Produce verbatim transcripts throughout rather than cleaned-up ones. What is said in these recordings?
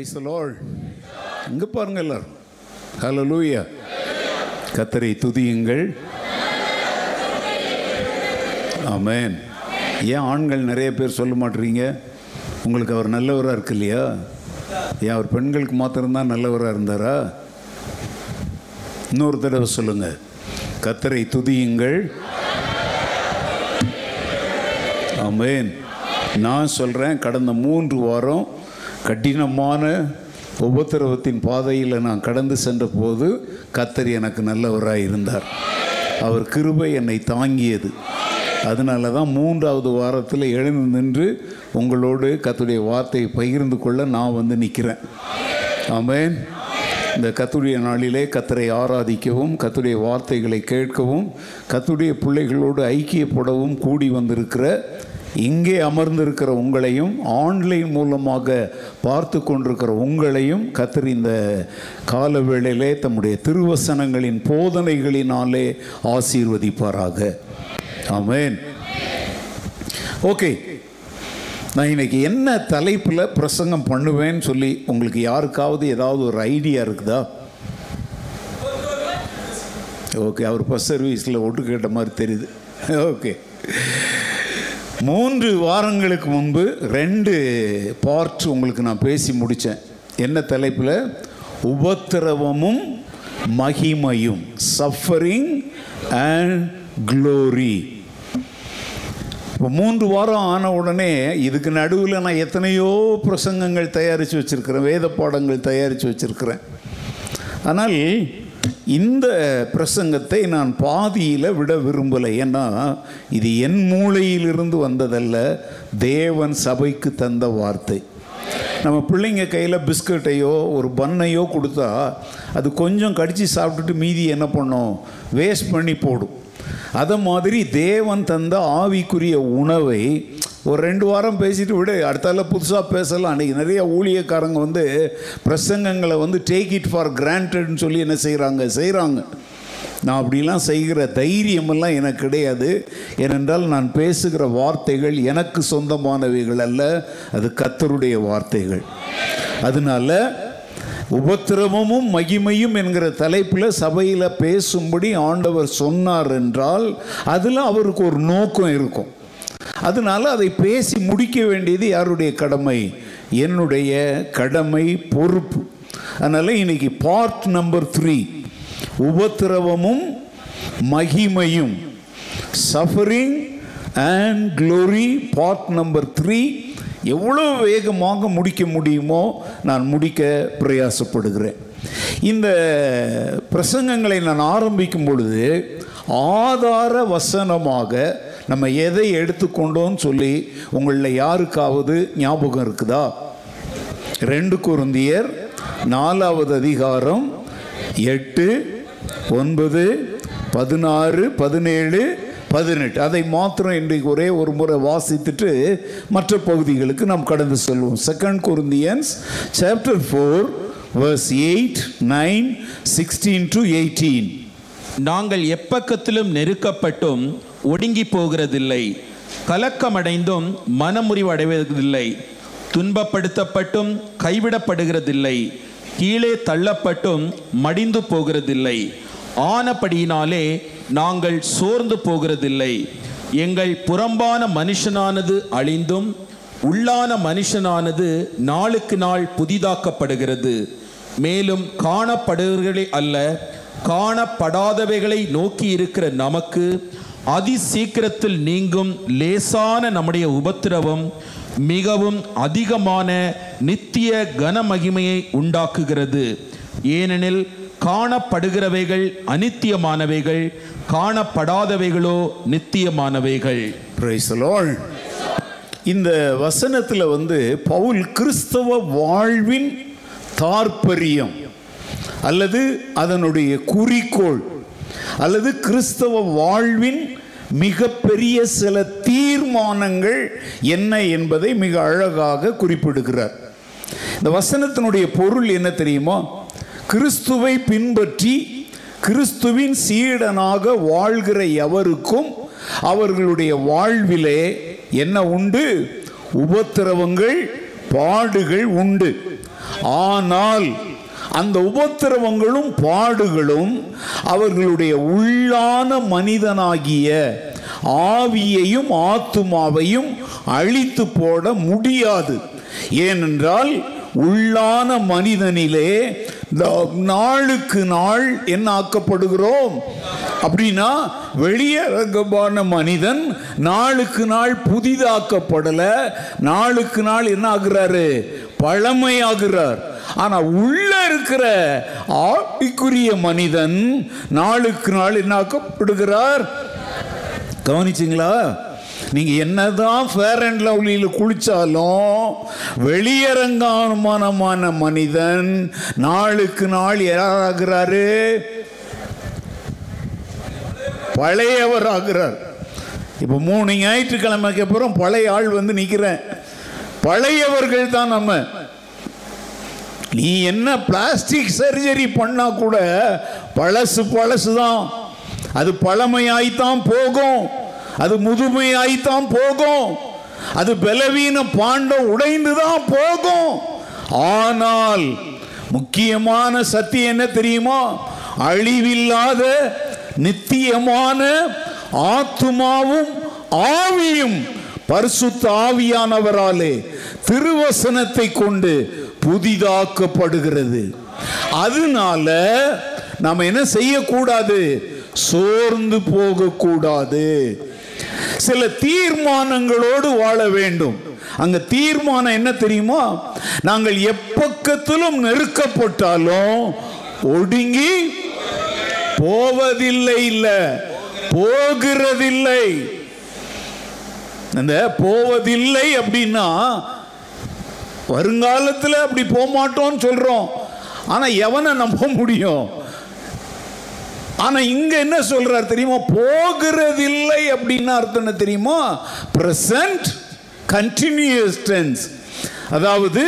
Price the Lord. இங்கே பாருங்கள் எல்லாரும், ஹல்லேலூயா. கர்த்தரை துதியுங்கள். ஆமென். ஏன் ஆண்கள் நிறைய பேர் சொல்ல மாட்டீங்க? உங்களுக்கு அவர் நல்லவராக இருக்கு இல்லையா? ஏன் அவர் பெண்களுக்கு மாத்திரம்தான் நல்லவராக இருந்தாரா? இன்னொரு தடவை சொல்லுங்கள், கர்த்தரை துதியுங்கள். ஆமென். நான் சொல்கிறேன், கடந்த மூன்று வாரம் கடினமான உபத்திரவத்தின் பாதையில் நான் கடந்து சென்ற போது கர்த்தர் எனக்கு நல்லவராக இருந்தார். அவர் கிருபை என்னை தாங்கியது. அதனால தான் மூன்றாவது வாரத்தில் எழுந்து நின்று உங்களோடு கர்த்தருடைய வார்த்தையை பகிர்ந்து கொள்ள நான் வந்து நிற்கிறேன். ஆமென். இந்த கர்த்தருடைய நாளிலே கர்த்தரை ஆராதிக்கவும், கர்த்தருடைய வார்த்தைகளை கேட்கவும், கர்த்தருடைய பிள்ளைகளோடு ஐக்கியப்படவும் கூடி வந்திருக்கிற இங்கே அமர்ந்திருக்கிற உங்களையும், ஆன்லைன் மூலமாக பார்த்து கொண்டிருக்கிற உங்களையும் கர்த்தர் இந்த கால வேளையிலே தம்முடைய திருவசனங்களின் போதனைகளினாலே ஆசீர்வதிப்பாராக. ஆமென். ஓகே, நான் இன்றைக்கி என்ன தலைப்பில் பிரசங்கம் பண்ணுவேன்னு சொல்லி உங்களுக்கு யாருக்காவது ஏதாவது ஒரு ஐடியா இருக்குதா? ஓகே, அவர் பஸ் சர்வீஸில் ஒட்டு கேட்ட மாதிரி தெரியுது. ஓகே, மூன்று வாரங்களுக்கு முன்பு ரெண்டு பார்ட் உங்களுக்கு நான் பேசி முடித்தேன். என்ன தலைப்பில்? உபத்திரவமும் மகிமையும், சஃபரிங் அண்ட் க்ளோரி. இப்போ மூன்று வாரம் ஆன உடனே இதுக்கு நடுவில் நான் எத்தனையோ பிரசங்கங்கள் தயாரித்து வச்சுருக்கிறேன், வேத பாடங்கள் தயாரித்து வச்சுருக்கிறேன். ஆனால் இந்த பிரசங்கத்தை நான் பாதியில் விட விரும்பலை. ஏன்னா இது என் மூளையிலிருந்து வந்ததல்ல, தேவன் சபைக்கு தந்த வார்த்தை. நம்ம பிள்ளைங்க கையில் பிஸ்கட்டையோ ஒரு பன்னையோ கொடுத்தா அது கொஞ்சம் கடித்து சாப்பிட்டுட்டு மீதி என்ன பண்ணோம்? வேஸ்ட் பண்ணி போடும். அதை மாதிரி தேவன் தந்த ஆவிக்குரிய உணவை ஒரு ரெண்டு வாரம் பேசிட்டு விட, அடுத்தால புதுசாக பேசலாம். அன்றைக்கி நிறைய ஊழியக்காரங்க வந்து பிரசங்கங்களை வந்து டேக் இட் ஃபார் கிராண்டட்னு சொல்லி என்ன செய்கிறாங்க செய்கிறாங்க நான் அப்படிலாம் செய்கிற தைரியமெல்லாம் எனக்கு கிடையாது. ஏனென்றால் நான் பேசுகிற வார்த்தைகள் எனக்கு சொந்தமானவைகள் அல்ல, அது கர்த்தருடைய வார்த்தைகள். அதனால உபத்திரவமும் மகிமையும் என்கிற தலைப்பில் சபையில் பேசும்படி ஆண்டவர் சொன்னார் என்றால் அதில் அவருக்கு ஒரு நோக்கம் இருக்கும். அதனால அதை பேசி முடிக்க வேண்டியது யாருடைய கடமை? என்னுடைய கடமை, பொறுப்பு. அதனால் இன்னைக்கு பார்ட் நம்பர் த்ரீ, உபத்திரவமும் மகிமையும், suffering and glory, part number three. எவ்வளோ வேகமாக முடிக்க முடியுமோ நான் முடிக்க பிரயாசப்படுகிறேன். இந்த பிரசங்கங்களை நான் ஆரம்பிக்கும் பொழுது ஆதார வசனமாக நம்ம எதை எடுத்துக்கொண்டோன்னு சொல்லி உங்களில் யாருக்காவது ஞாபகம் இருக்குதா? ரெண்டு கொரிந்தியர் நாலாவது அதிகாரம் எட்டு, ஒன்பது, பதினாறு, பதினேழு, பதினெட்டு. அதை மாத்திரம் இன்றைக்கு ஒரே ஒரு முறை வாசித்துட்டு மற்ற பகுதிகளுக்கு நாம் கடந்து செல்வோம். Second Corinthians chapter four verse eight, nine, sixteen to eighteen. நாங்கள் எப்பக்கத்திலும் நெருக்கப்பட்டும் ஒடுங்கி போகிறதில்லை, கலக்கமடைந்தும் மனமுறிவு அடைவதில்லை, துன்பப்படுத்தப்பட்டும் கைவிடப்படுகிறதில்லை, கீழே தள்ளப்பட்டும் மடிந்து போகிறதில்லை, ஆனபடியினாலே நாங்கள் சோர்ந்து போகிறதில்லை. எங்கள் புறம்பான மனுஷனானது அழிந்தும் உள்ளான மனுஷனானது நாளுக்கு நாள் புதிதாக்கப்படுகிறது. மேலும் காணப்படுகிறே அல்ல, காணப்படாதவைகளை நோக்கி இருக்கிற நமக்கு அதி சீக்கிரத்தில் நீங்கும் லேசான நம்முடைய உபத்திரவம் மிகவும் அதிகமான நித்திய கனமகிமையை உண்டாக்குகிறது. ஏனெனில் காணப்படுகிறவைகள் அநித்தியமானவைகள், காணப்படாதவைகளோ நித்தியமானவைகள். Praise the Lord. இந்த வசனத்தில் வந்து பவுல் கிறிஸ்தவ வாழ்வின் தாற்பரியம் அல்லது அதனுடைய குறிக்கோள் அல்லது கிறிஸ்தவ வாழ்வின் மிகப்பெரிய சில தீர்மானங்கள் என்ன என்பதை மிக அழகாக குறிப்பிடுகிறார். இந்த வசனத்தினுடைய பொருள் என்ன தெரியுமா? கிறிஸ்துவை பின்பற்றி கிறிஸ்துவின் சீடனாக வாழ்கிற எவருக்கும் அவர்களுடைய வாழ்விலே என்ன உண்டு? உபத்திரவங்கள், பாடுகள் உண்டு. ஆனால் அந்த உபத்திரவங்களும் பாடுகளும் அவர்களுடைய உள்ளான மனிதனாகிய ஆவியையும் ஆத்துமாவையும் அழித்து போட முடியாது. ஏனென்றால் உள்ளான மனிதனிலே நாளுக்கு நாள் என்ன ஆக்கப்படுகிறோம் அப்படின்னா, வெளியரங்கமான மனிதன் நாளுக்கு நாள் புதிதாக்கப்படலை, நாளுக்கு நாள் என்ன ஆகுறாரு, பழமையாகிறார். ஆனால் உள்ள இருக்கிற ஆவிக்குரிய மனிதன் நாளுக்கு நாள் என்ன ஆக்கப்படுகிறார். கவனிச்சிங்களா? நீங்க என்னதான் ஃபேர் அண்ட் லவ்லியில் குளிச்சாலும் வெளியரங்கமான மனிதன் நாளுக்கு நாள் யாராகிறாரு, பழையவர் ஆகிறார். இப்போ மூணு ஞாயிற்றுக்கிழமைக்கு அப்புறம் பழைய ஆள் வந்து நிற்கிறேன். பழையவர்கள் தான் நம்ம. நீ என்ன பிளாஸ்டிக் சர்ஜரி பண்ணா கூட பழசு பழசுதான். அது பழமையாய்த்தான் போகும், அது முதுமையாய்த்தான் போகும், அது பலவீன பாண்டம் உடைந்துதான் போகும். ஆனால் முக்கியமான சத்தியம் என்ன தெரியுமா? அழிவில்லாத நித்தியமான ஆத்துமாவும் ஆவியும் பரிசுத்த ஆவியானவராலே திருவசனத்தை கொண்டு புதிதாக்கப்படுகிறது. அதனால நாம் என்ன செய்யக்கூடாது, சோர்ந்து போகக்கூடாது. சில தீர்மானங்களோடு வாழ வேண்டும். அங்க தீர்மானம் என்ன தெரியுமா? நாங்கள் எப்பக்கத்திலும் நெருக்கப்பட்டாலும் ஒடுங்கி போவதில்லை, இல்ல போகிறதில்லை. அந்த போவதில்லை அப்படின்னா வருங்காலத்தில் அப்படி போமாட்டோம்னு சொல்றோம். ஆனா எவனை நம்ப முடியும்? ஆனா இங்க என்ன சொல்றார் தெரியுமா? போகிறதில்லை அப்படின்னா அர்த்தம் என்ன தெரியுமா? பிரசன்ட் கண்டினியூஸ் டென்ஸ், அதாவது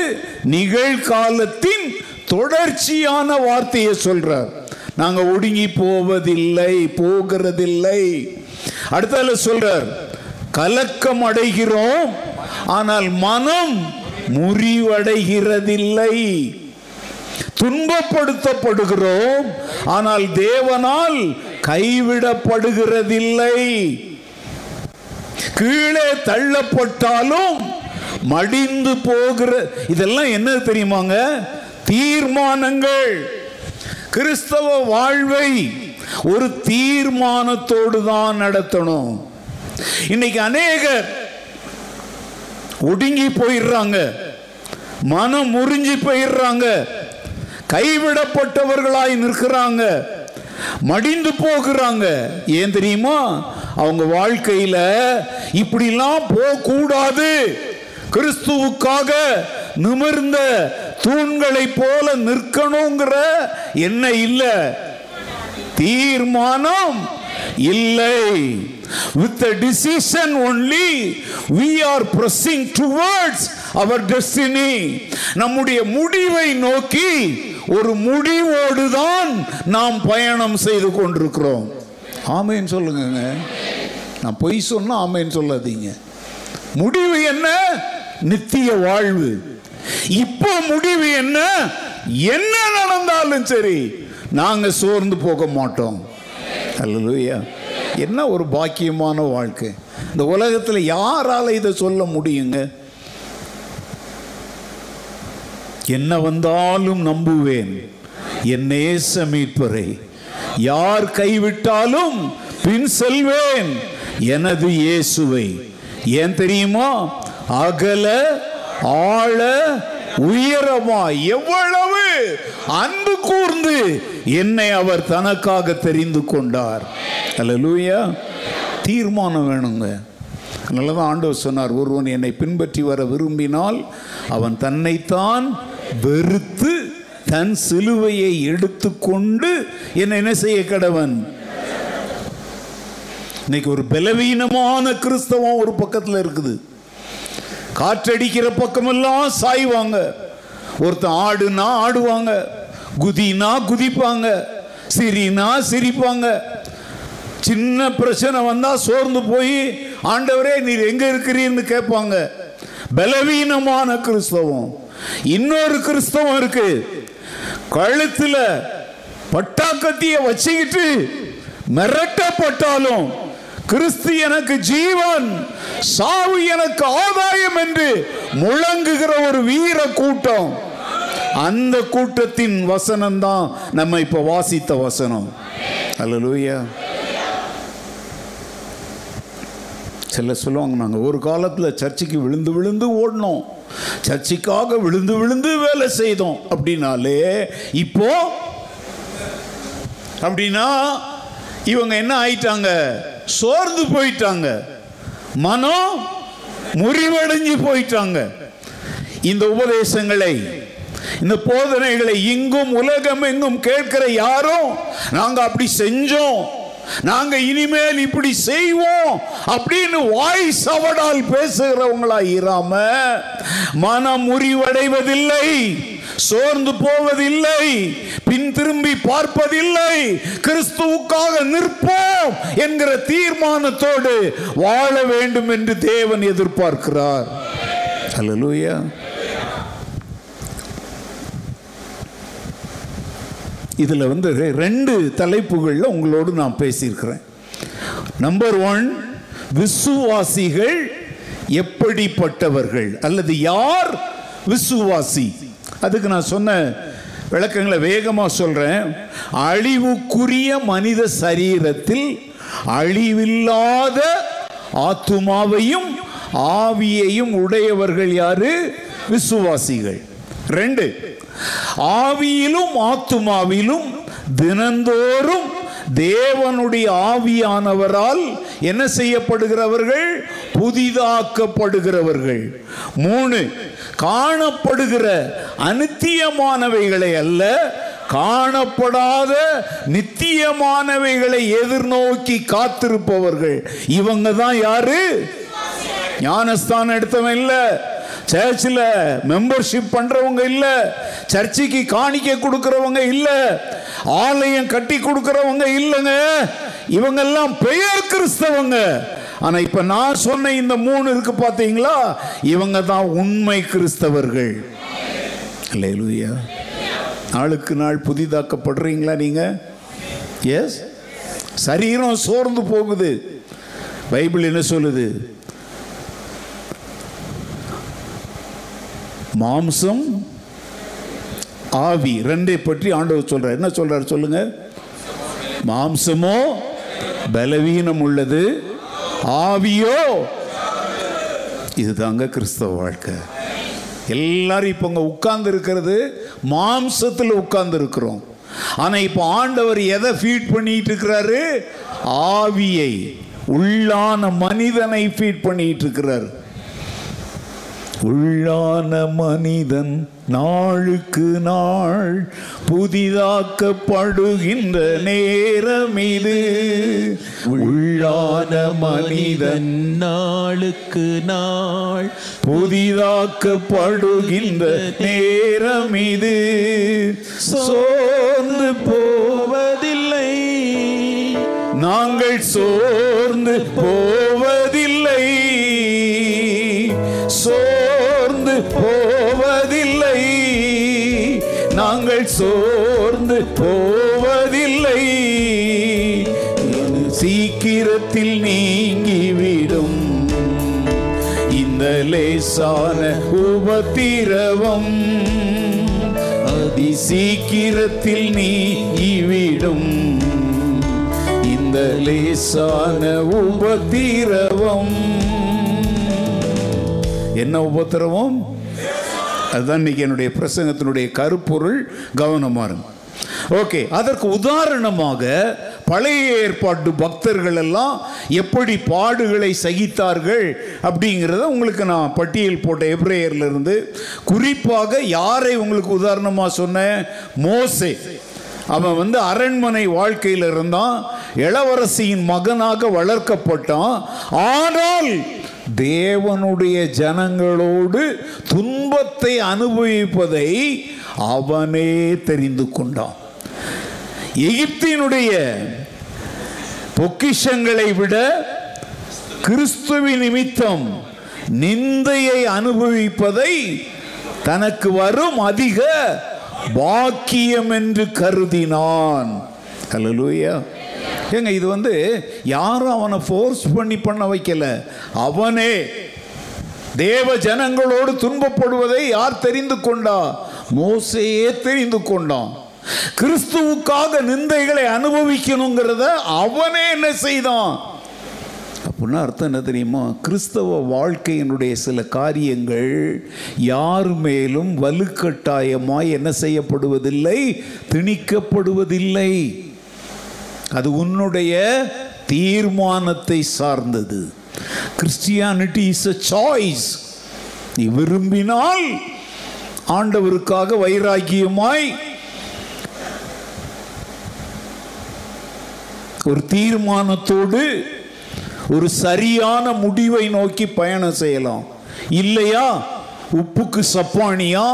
நிகழ்காலத்தின் தொடர்ச்சியான வார்த்தையை சொல்றார். நாங்க ஒடுங்கி போவதில்லை, போகிறதில்லை. அடுத்தால சொல்றார் கலக்கம் அடைகிறோம், ஆனால் மனம் முறிவடைகிறதில்லை. துன்பப்படுத்தப்படுகிறோம், ஆனால் தேவனால் கைவிடப்படுகிறதில்லை. கீழே தள்ளப்பட்டாலும் மடிந்து போகிற, இதெல்லாம் என்ன தெரியுமாங்க, தீர்மானங்கள். கிறிஸ்தவ வாழ்வை ஒரு தீர்மானத்தோடு தான் நடத்தணும். இன்னைக்கு அநேகர் ஒடுங்கி போயிடுறாங்க, மனம் முறிஞ்சு போயிடுறாங்க, கைவிடப்பட்டவர்களாய் நிற்கிறாங்க, மடிந்து போகிறாங்க. ஏன் தெரியுமா? அவங்க வாழ்க்கையில இப்படிலாம் போகக்கூடாது. கிறிஸ்துவுக்காக நிமிர்ந்த தூண்களை போல நிற்கணுங்கிற என்ன இல்லை, தீர்மானம் இல்லை. With a decision only we are pressing towards our destiny. நம்முடைய முடிவை நோக்கி ஒரு முடிவோடு தான் நாம் பயணம் செய்து கொண்டிருக்கிறோம். ஆமென் சொல்லுங்க. நான் பொய் சொன்னா ஆமென் சொல்லாதீங்க. முடிவு என்ன? நித்திய வாழ்வு. இப்போ முடிவு என்ன? என்ன நடந்தாலும் சரி நாங்க சோர்ந்து போக மாட்டோம். அல்லேலூயா. என்ன ஒரு பாக்கியமான வாழ்க்கை. இந்த உலகத்தில் யாரால இதை சொல்ல முடியுங்க? என்ன வந்தாலும் நம்புவேன் என் இயேசு மீட்பரை, யார் கைவிட்டாலும் பின் செல்வேன் எனது இயேசுவை. ஏன் தெரியுமா? அகல ஆழ உயரமா எவ்வளவு அன்பு கூர்ந்து என்னை அவர் தனக்காக தெரிந்து கொண்டார். அல்லேலூயா. தீர்மானம் வேணுங்க. நல்லதான் ஆண்டவர் சொன்னார், ஒருவன் என்னை பின்பற்றி வர விரும்பினால் அவன் தன்னைத்தான் வெறுத்து தன் சிலுவையை எடுத்துக்கொண்டு என்னை என்ன செய்ய கடவன். இன்னைக்கு ஒரு பலவீனமான கிறிஸ்தவம் ஒரு பக்கத்தில் இருக்குது. காற்றடிக்கிற பக்கமெல்லாம் சாய்வாங்க. ஒருத்தன் ஆடுனா ஆடுவாங்க, குதினா குதிப்பாங்க, சிரினா சிரிப்பாங்க. சின்ன பிரச்சனை வந்தால் சோர்ந்து போய் ஆண்டவரே நீர் எங்கே இருக்கிறீர்னு கேட்பாங்க. பலவீனமான கிறிஸ்தவம். இன்னொரு கிறிஸ்தவம் இருக்கு, கழுத்துல பட்டாக்கத்திய வச்சுக்கிட்டு மிரட்டப்பட்டாலும் கிறிஸ்து எனக்கு ஜீவன், சாவு எனக்கு ஆதாயம் என்று முழங்குகிற ஒரு வீர கூட்டம். அந்த கூட்டத்தின் வசனம் தான் நம்ம இப்ப வாசித்த வசனம். அல்லேலூயா. சில சொல்லுவாங்க, நாங்கள் ஒரு காலத்தில் சர்ச்சைக்கு விழுந்து விழுந்து ஓடணும், சர்ச்சைக்காக விழுந்து விழுந்து வேலை செய்தோம் அப்படின்னாலே இப்போ அப்படின்னா இவங்க என்ன ஆயிட்டாங்க, சோர்ந்து போயிட்டாங்க, மனம் முறிவடைஞ்சு போயிட்டாங்க. இந்த உபதேசங்களை, இந்த போதனைகளை இங்கும் உலகம் எங்கும் கேட்கிற யாரும் நாங்கள் அப்படி செஞ்சோம், நாங்க இனிமேல் இப்படி செய்வோம் அப்படின்னு வாய் சவடால் பேசுகிறவங்களா இராம, மனம் முறிவடைவதில்லை, சோர்ந்து போவதில்லை, பின் திரும்பி பார்ப்பதில்லை, கிறிஸ்துவுக்காக நிற்போம் என்கிற தீர்மானத்தோடு வாழ வேண்டும் என்று தேவன் எதிர்பார்க்கிறார். அல்லேலூயா. இதில் வந்து ரெண்டு தலைப்புகளில் உங்களோடு நான் பேசியிருக்கிறேன். நம்பர் ஒன், விசுவாசிகள் எப்படிப்பட்டவர்கள் அல்லது யார் விசுவாசி. அதுக்கு நான் சொன்ன விளக்கங்களை வேகமாக சொல்கிறேன். அழிவுக்குரிய மனித சரீரத்தில் அழிவில்லாத ஆத்துமாவையும் ஆவியையும் உடையவர்கள் யாரு? விசுவாசிகள். ரெண்டு, ஆவியிலும் ஆத்துமாவிலும் தினந்தோறும் தேவனுடைய ஆவியானவரால் என்ன செய்யப்படுகிறவர்கள்? புதிதாக்கப்படுகிறவர்கள். மூணு, காணப்படுகிற அநித்தியமானவைகளை அல்ல, காணப்படாத நித்தியமானவைகளை எதிர்நோக்கி காத்திருப்பவர்கள். இவங்க தான் யாரு? ஞானஸ்தானம் எடுத்தவன் இல்லை, சர்ச்சில் மெம்பர்ஷிப் பண்றவங்க இல்ல, சர்ச்சுக்கு காணிக்கை கொடுக்கிறவங்க இல்ல, ஆலயம் கட்டி கொடுக்கிறவங்க இல்லைங்க. இவங்க எல்லாம் பெயர் கிறிஸ்தவங்க. ஆனா இப்ப நான் சொன்ன இந்த மூணு இருக்கு பாத்தீங்களா, இவங்க தான் உண்மை கிறிஸ்தவர்கள். அல்லேலூயா. நாளுக்கு நாள் புதிதாக்கப்படுறீங்களா நீங்க? எஸ். சரீரம் சோர்ந்து போகுது. பைபிள் என்ன சொல்லுது? மாம்சம் ஆவி ரெண்டை பற்றி ஆண்டவர் சொல்றார். என்ன சொல்றார் சொல்லுங்க? மாம்சமோ பலவீனம் உள்ளது, ஆவியோ. இதுதாங்க கிறிஸ்தவ வாழ்க்கை. எல்லாரும் இப்போ அங்கே உட்கார்ந்து இருக்கிறது மாம்சத்தில் உட்கார்ந்து இருக்கிறோம். ஆனால் இப்போ ஆண்டவர் எதை ஃபீட் பண்ணிட்டு இருக்கிறாரு? ஆவியை, உள்ளான மனிதனை ஃபீட் பண்ணிட்டு இருக்கிறார். உள்ளான மனிதன் நாளுக்கு நாள் புதிதாக்கப்படுகின்ற நேரம் இது. உள்ளான மனிதன் நாளுக்கு நாள் புதிதாக்கப்படுகின்ற நேரம் இது. சோர்ந்து போவதில்லை, நாங்கள் சோர்ந்து போவதில்லை, சோர்ந்து போவதில்லை, நாங்கள் சோர்ந்து போவதில்லை, சீக்கிரத்தில் நீங்கிவிடும் இந்த லேசான உபத்திரவம், அதி சீக்கிரத்தில் நீங்கிவிடும் இந்த லேசான உபத்திரவம். என்ன உபத்திரவம்? அதுதான் இன்னைக்கு என்னுடைய பிரசங்கத்தினுடைய கருப்பொருள். கவனமா இருக்கும். ஓகே. அதற்கு உதாரணமாக பழைய ஏற்பாட்டு பக்தர்கள் எல்லாம் எப்படி பாடுகளை சகித்தார்கள் அப்படிங்கிறத உங்களுக்கு நான் பட்டியல் போட்ட எபிரேயர்ல இருந்து. குறிப்பாக யாரை உங்களுக்கு உதாரணமாக சொன்னேன்? மோசே. அவன் வந்து அரண்மனை வாழ்க்கையில் இருந்தான், இளவரசியின் மகனாக வளர்க்கப்பட்டான். ஆனால் தேவனுடைய ஜனங்களோடு துன்பத்தை அனுபவிப்பதை அவனே தெரிந்து கொண்டான். எகிப்தினுடைய பொக்கிஷங்களை விட கிறிஸ்துவின் நிமித்தம் நிந்தையை அனுபவிப்பதை தனக்கு வரும் அதிக பாக்கியம் என்று கருதினான். ஹல்லேலூயா. ஏங்க, இது வந்து யாரும் அவனை ஃபோர்ஸ் பண்ணி பண்ண வைக்கல, அவனே தேவ ஜனங்களோடு துன்பப்படுவதை யார் தெரிந்து கொண்டா? மோசேயே தெரிந்து கொண்டான். கிறிஸ்துவுக்காக நிந்தைகளை அனுபவிக்கணுங்கிறத அவனே என்ன செய்தான் அப்படின்னா அர்த்தம் என்ன தெரியுமா? கிறிஸ்தவ வாழ்க்கையினுடைய சில காரியங்கள் யார் மேலும் வலுக்கட்டாயமாய் என்ன செய்யப்படுவதில்லை, திணிக்கப்படுவதில்லை. அது உன்னுடைய தீர்மானத்தை சார்ந்தது. Christianity is a choice. நீ விரும்பினால் ஆண்டவருக்காக வைராகியமாய் ஒரு தீர்மானத்தோடு ஒரு சரியான முடிவை நோக்கி பயணம் செய்யலாம். இல்லையா உப்புக்கு சப்பானியா,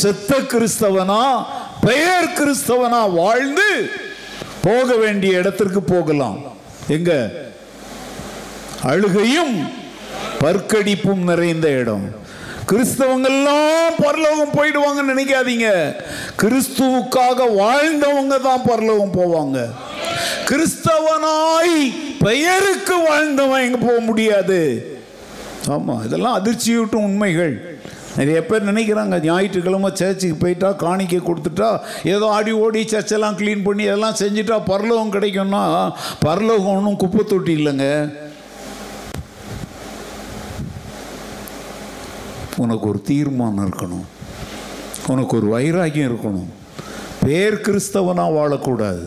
செத்த கிறிஸ்தவனா பெயர் கிறிஸ்தவனா வாழ்ந்து போக வேண்டிய இடத்திற்கு போகலாம். எங்க அழுகையும் பற்கடிப்பும் நிறைந்த இடம். கிறிஸ்தவங்கள்லாம் பரலோகம் போயிடுவாங்கன்னு நினைக்காதீங்க. கிறிஸ்துவுக்காக வாழ்ந்தவங்க தான் பரலோகம் போவாங்க. கிறிஸ்தவனாய் பெயருக்கு வாழ்ந்தவன் எங்க போக முடியாது. ஆமா, இதெல்லாம் அதிர்ச்சியூட்டும் உண்மைகள். நிறைய பேர் நினைக்கிறாங்க ஞாயிற்றுக்கிழமை சர்ச்சுக்கு போயிட்டா காணிக்கை கொடுத்துட்டா ஏதோ ஆடி ஓடி சர்ச்செல்லாம் கிளீன் பண்ணி அதெல்லாம் செஞ்சுட்டா பரலோகம் கிடைக்கும்னா, பரலோகம் ஒன்றும் குப்பை தொட்டி இல்லைங்க. உனக்கு ஒரு தீர்மானம் இருக்கணும், உனக்கு ஒரு வைராகியம் இருக்கணும். பேர் கிறிஸ்தவனா வாழக்கூடாது.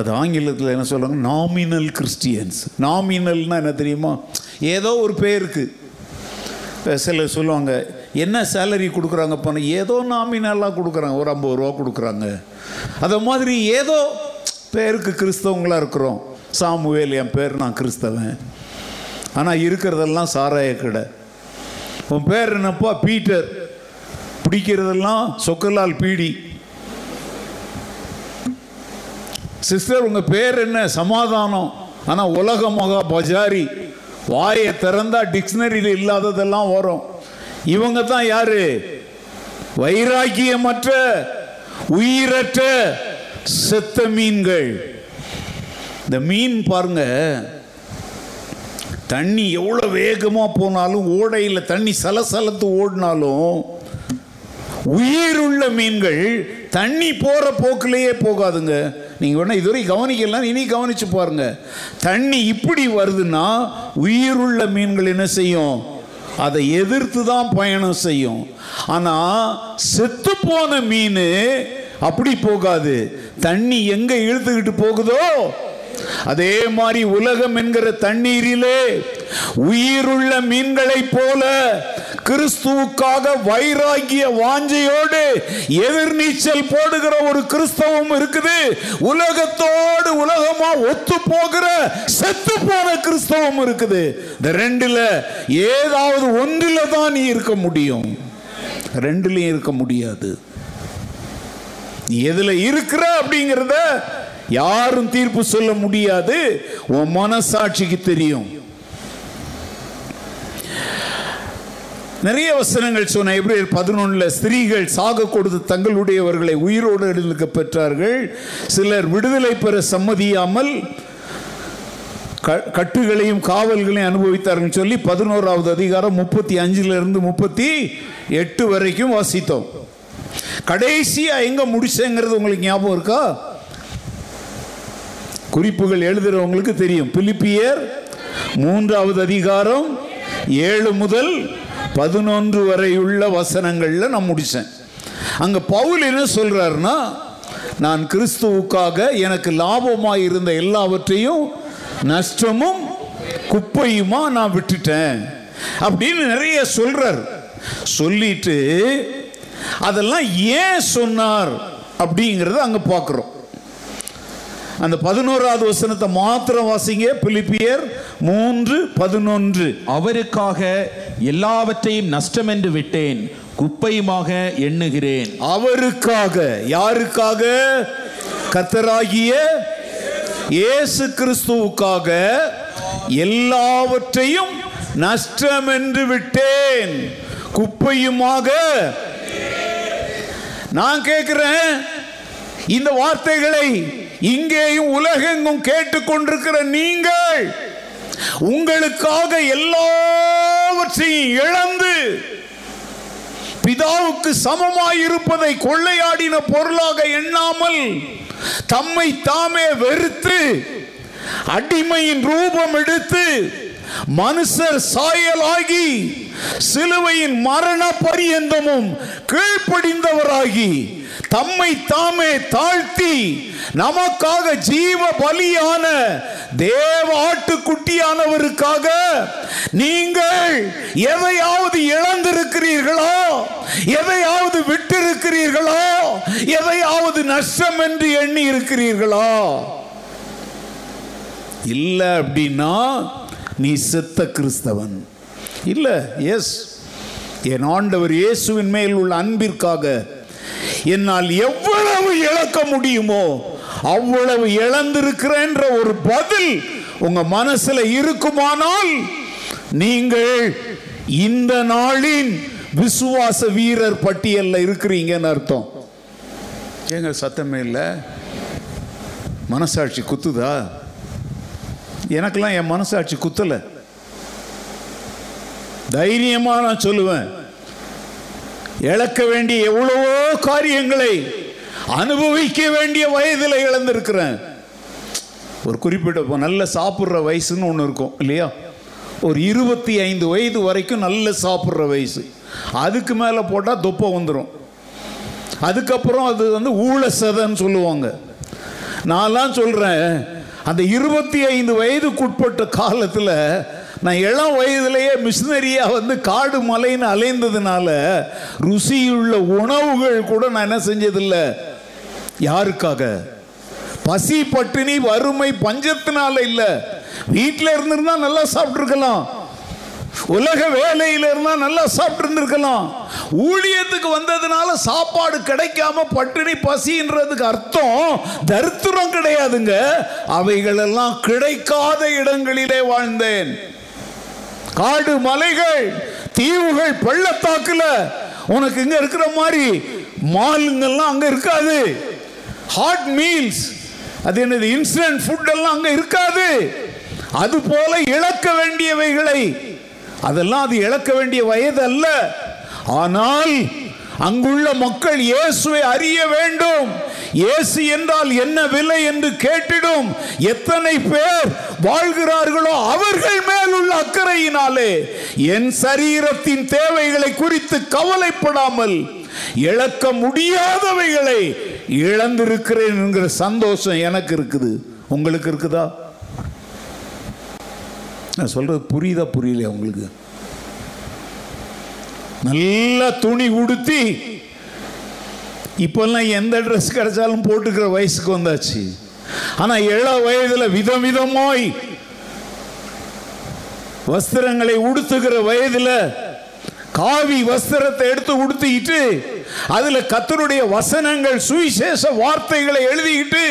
அது ஆங்கிலத்தில் என்ன சொல்கிறாங்க? Nominal Christians. நாமினல்னால் என்ன தெரியுமா? ஏதோ ஒரு பேருக்கு. சில சொல்லுவாங்க என்ன சேலரி கொடுக்குறாங்க போனால் ஏதோ நாமினலாக கொடுக்குறாங்க, ஒரு ஐம்பது ரூபா கொடுக்குறாங்க. அதை மாதிரி ஏதோ பேருக்கு கிறிஸ்தவங்களாக இருக்கிறோம். சாமுவேல் என் பேர், நான் கிறிஸ்தவன். ஆனால் இருக்கிறதெல்லாம் சாராய கடை. உன் பேர் என்னப்பா? பீட்டர். பிடிக்கிறதெல்லாம் சொக்கலால் பீடி. சிஸ்டர் உங்கள் பேர் என்ன? சமாதானம். ஆனால் உலக மகா பஜாரி, வாயை திறந்தால் டிக்ஷனரியில் இல்லாததெல்லாம் வரும். இவங்க தான் யாரு? வைராக்கியமற்ற உயிரற்ற செத்த மீன்கள். இந்த மீன் பாருங்க, தண்ணி எவ்வளோ வேகமாக போனாலும் ஓடையில் தண்ணி சலசலத்து ஓடினாலும் உயிர் உள்ள மீன்கள் தண்ணி போகிற போக்கிலேயே போகாதுங்க. நீங்கள் வேணா இதுவரை கவனிக்கலாம், இனி கவனித்து பாருங்க. தண்ணி இப்படி வருதுன்னா உயிருள்ள மீன்கள் என்ன செய்யும்? அதை எதிர்த்து தான் பயணம் செய்யும். ஆனால் செத்து போன மீன் அப்படி போகாது. தண்ணி எங்கே இழுத்துக்கிட்டு போகுதோ அதே மாதிரி உலகம் என்கிற தண்ணீரிலே உயிருள்ள மீன்களை போல கிறிஸ்துவுக்காக வைராகிய வாஞ்சையோடு எதிர்நீச்சல் போடுகிற ஒரு கிறிஸ்தவம் இருக்குது. உலகத்தோடு உலகமா ஒத்து போகிற செத்து போன கிறிஸ்தவம் இருக்குது. இந்த ரெண்டுல ஏதாவது ஒன்றில தான் நீ இருக்க முடியும், ரெண்டுலயும் இருக்க முடியாது. எதுல இருக்கிற அப்படிங்கிறத யாரும் தீர்ப்பு சொல்ல முடியாது, உன் மனசாட்சிக்கு தெரியும். நிறைய வசனங்கள் சொன்ன எபிரேயர் பதினொன்றுல ஸ்திரீகள் சாக கொடுத்து தங்களுடையவர்களை உயிரோடு எழுக்க பெற்றார்கள். சிலர் விடுதலை பெற சம்மதியாமல் கட்டுகளையும் காவல்களையும் அனுபவித்தார்கள் சொல்லி பதினோராவது அதிகாரம் முப்பத்தி அஞ்சுல இருந்து முப்பத்தி எட்டு வரைக்கும் வாசித்தோம். கடைசியா எங்க முடிச்சங்கிறது உங்களுக்கு ஞாபகம் இருக்கா? குறிப்புகள் எழுதுறவங்களுக்கு தெரியும். பிலிப்பியர் மூன்றாவது அதிகாரம் ஏழு முதல் பதினொன்று வரை உள்ள வசனங்கள்ல நான் முடிச்சேன். அங்க பவுல் என்ன சொல்றாருன்னா, நான் கிறிஸ்துவுக்காக எனக்கு லாபமாய் இருந்த எல்லாவற்றையும் நஷ்டமும் குப்பையுமா நான் விட்டுட்டேன் அப்படின்னு நிறைய சொல்றார். சொல்லிட்டு அதெல்லாம் ஏன் சொன்னார் அப்படிங்கறத அங்க பாக்குறோம். அந்த பதினோராவது வசனத்தை மாத்திரம் வாசிங்க. பிலிப்பியர் மூன்று பதினொன்று, அவருக்காக எல்லாவற்றையும் நஷ்டம் என்று விட்டேன், குப்பையுமாக எண்ணுகிறேன். அவருக்காக, யாருக்காக? கர்த்தராகிய இயேசு கிறிஸ்துவுக்காக எல்லாவற்றையும் நஷ்டம் என்று விட்டேன், குப்பையுமாக. நான் கேட்கிறேன், இந்த வார்த்தைகளை இங்கேயும் உலகெங்கும் கேட்டுக்கொண்டிருக்கிற நீங்கள் உங்களுக்காக எல்லாவற்றையும் இழந்து பிதாவுக்கு சமமாயிருப்பதை கொள்ளையாடின பொருளாக எண்ணாமல் தம்மை தாமே வெறுத்து அடிமையின் ரூபம் எடுத்து மனுஷர் சாயலாகி சிலுவையின் மரண பரியந்தமும் கீழ்ப்படிந்தவராகி தம்மை தாமே தாழ்த்தி நமக்காக ஜீவ பலியான தேவ ஆட்டுக்குட்டியானவருக்காக நீங்கள் எதையாவது இழந்திருக்கிறீர்களோ, எதையாவது விட்டிருக்கிறீர்களோ, எதையாவது நஷ்டம் என்று எண்ணி இருக்கிறீர்களா? இல்லை அப்படின்னா நீ செத்த கிறிஸ்தவன் இல்லை. எஸ், என் ஆண்டவர் இயேசுவின் மேல் உள்ள அன்பிற்காக என்னால் எவ்வளவு இழக்க முடியுமோ அவ்வளவு இழந்திருக்கிறேன்ற ஒரு பதில் உங்க மனசுல இருக்குமானால் நீங்கள் இந்த நாளின் விசுவாச வீரர் பட்டியலில் இருக்கிறீங்கன்னு அர்த்தம். ஏங்க சத்தமே இல்லை? மனசாட்சி குத்துதா? எனக்கெல்லாம் என் மனசாட்சி குத்தலை. தைரியமாக நான் சொல்லுவேன், இழக்க வேண்டிய எவ்வளவோ காரியங்களை அனுபவிக்க வேண்டிய வயதில் இழந்திருக்கிறேன். ஒரு குறிப்பிட்ட நல்ல சாப்பிட்ற வயசுன்னு ஒன்று இருக்கும் இல்லையா? ஒரு இருபத்தி ஐந்து வயது வரைக்கும் நல்ல சாப்பிட்ற வயசு. அதுக்கு மேலே போட்டால் தொப்பை வந்துடும். அதுக்கப்புறம் அது வந்து ஊழ சதன்னு சொல்லுவாங்க. நான்லாம் சொல்கிறேன், அந்த இருபத்தி ஐந்து வயதுக்குட்பட்ட காலத்தில் நான் இளம் வயதிலேயே மிஷினரியாக வந்து காடு மலைன்னு அலைந்ததுனால ருசியுள்ள உணவுகள் கூட நான் என்ன செஞ்சதில்லை. யாருக்காக? பசி பட்டினி வறுமை பஞ்சத்தினால இல்லை. வீட்டில் இருந்திருந்தால் நல்லா சாப்பிட்ருக்கலாம், உலக வேலையில் இருந்தால் நல்லா சாப்பிட்டுருந்துருக்கலாம். ஊழியத்துக்கு வந்ததுனால சாப்பாடு கிடைக்காம பட்டினி பசின்றதுக்கு அர்த்தம் தரித்திரம் கிடையாதுங்க. அவைகளெல்லாம் கிடைக்காத இடங்களிலே வாழ்ந்தேன். காடு மலைகள் தீவுகள் பள்ளத்தாக்குல உனக்கு இங்க இருக்கிற மாதிரி மாலுங்கெல்லாம் அங்க இருக்காது. ஹாட் மீல்ஸ், அது என்னது, இன்ஸ்டன்ட் ஃபுட் எல்லாம் அங்க இருக்காது. அது போல இழக்க வேண்டியவைகளை, அதெல்லாம் அது இழக்க வேண்டிய வயது அல்ல. ஆனால் அங்குள்ள மக்கள் இயேசுவை அறிய வேண்டும், இயேசு என்றால் என்ன விலை என்று கேட்டிடும் எத்தனை பேர் வாழ்கிறார்களோ அவர்கள் மேல் உள்ள அக்கறையினாலே என் சரீரத்தின் தேவைகளை குறித்து கவலைப்படாமல் இழக்க முடியாதவைகளை இழந்திருக்கிறேன் என்கிற சந்தோஷம் எனக்கு இருக்குது. உங்களுக்கு இருக்குதா? நான் சொல்றது புரியுதா? புரியலையா உங்களுக்கு? நல்ல துணி உடுத்தி இப்பெல்லாம் எந்த ட்ரெஸ் கிடைச்சாலும் போட்டுக்கிற வயசுக்கு வந்தாச்சு. ஆனால் இள வயதில் விதவிதமாய் வஸ்திரங்களை உடுத்துகிற வயதில் காவி வஸ்திரத்தை எடுத்து உடுத்திக்கிட்டு அதில் கர்த்தருடைய வசனங்கள் சுவிசேஷ வார்த்தைகளை எழுதிக்கிட்டு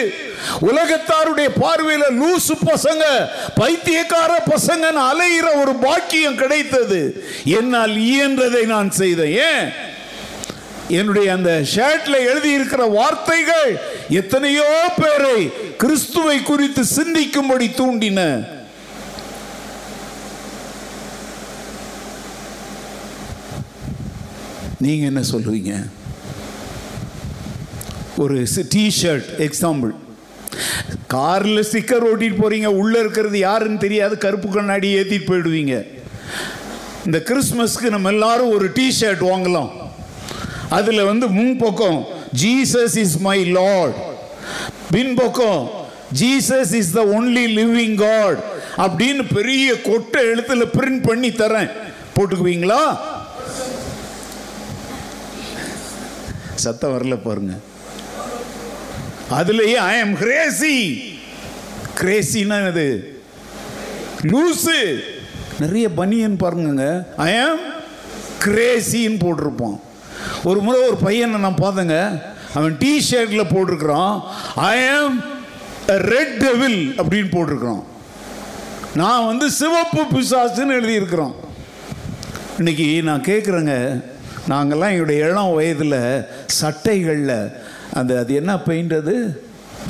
உலகத்தாருடைய பார்வையில் லூசு பசங்க பைத்தியக்கார பசங்கன்னு அலைகிற ஒரு பாக்கியம் கிடைத்தது. என்னால் இயன்றதை நான் செய்தேன். ஏன்? என்னுடைய அந்த ஷர்ட்ல எழுதி இருக்கிற வார்த்தைகள் எத்தனையோ பேரை கிறிஸ்துவை குறித்து சிந்திக்கும்படி தூண்டின. நீங்க என்ன சொல்லுவீங்க? ஒரு டிஷர்ட் எக்ஸாம்பிள், கார்ல ஸ்டிக்கர் ஓட்டிட்டு போறீங்க, உள்ள இருக்கிறது யாருன்னு தெரியாது, கருப்பு கண்ணாடி ஏத்திட்டு போயிடுவீங்க. இந்த கிறிஸ்மஸ்க்கு நம்ம எல்லாரும் ஒரு டிஷர்ட் வாங்கலாம். அதுல வந்து முன்பக்கம் ஜீசஸ் இஸ் மை லார்ட், பின்பக்கம் Jesus is the only living God அப்படின்னு பெரிய கொட்டை எழுத்துல பிரிண்ட் பண்ணி தரேன், போட்டுக்குவீங்களா? சத்தம் வரல பாருங்க. அதுலயே ஐ எம் கிரேசி, கிரேசினா அது லூசு. நிறைய பனியன் பாருங்க, ஐ எம் கிரேசின்னு போட்டிருப்போம். ஒரு முறை ஒரு பையனை நான் பார்த்தேங்க, அவன் டி ஷர்ட்ல போட்டிருக்கிறான், ஐ ஆம் எ ரெட் டெவில் அப்படின்னு போட்டிருக்கிறான். நான் வந்து சிவப்பு பிசாசுன்னு எழுதியிருக்கிறோம். இன்னைக்கு நான் கேட்குறேங்க, நாங்கள்லாம் எங்களுடைய இளம் வயதில் சட்டைகளில் அந்த அது என்ன பெயிண்ட், அது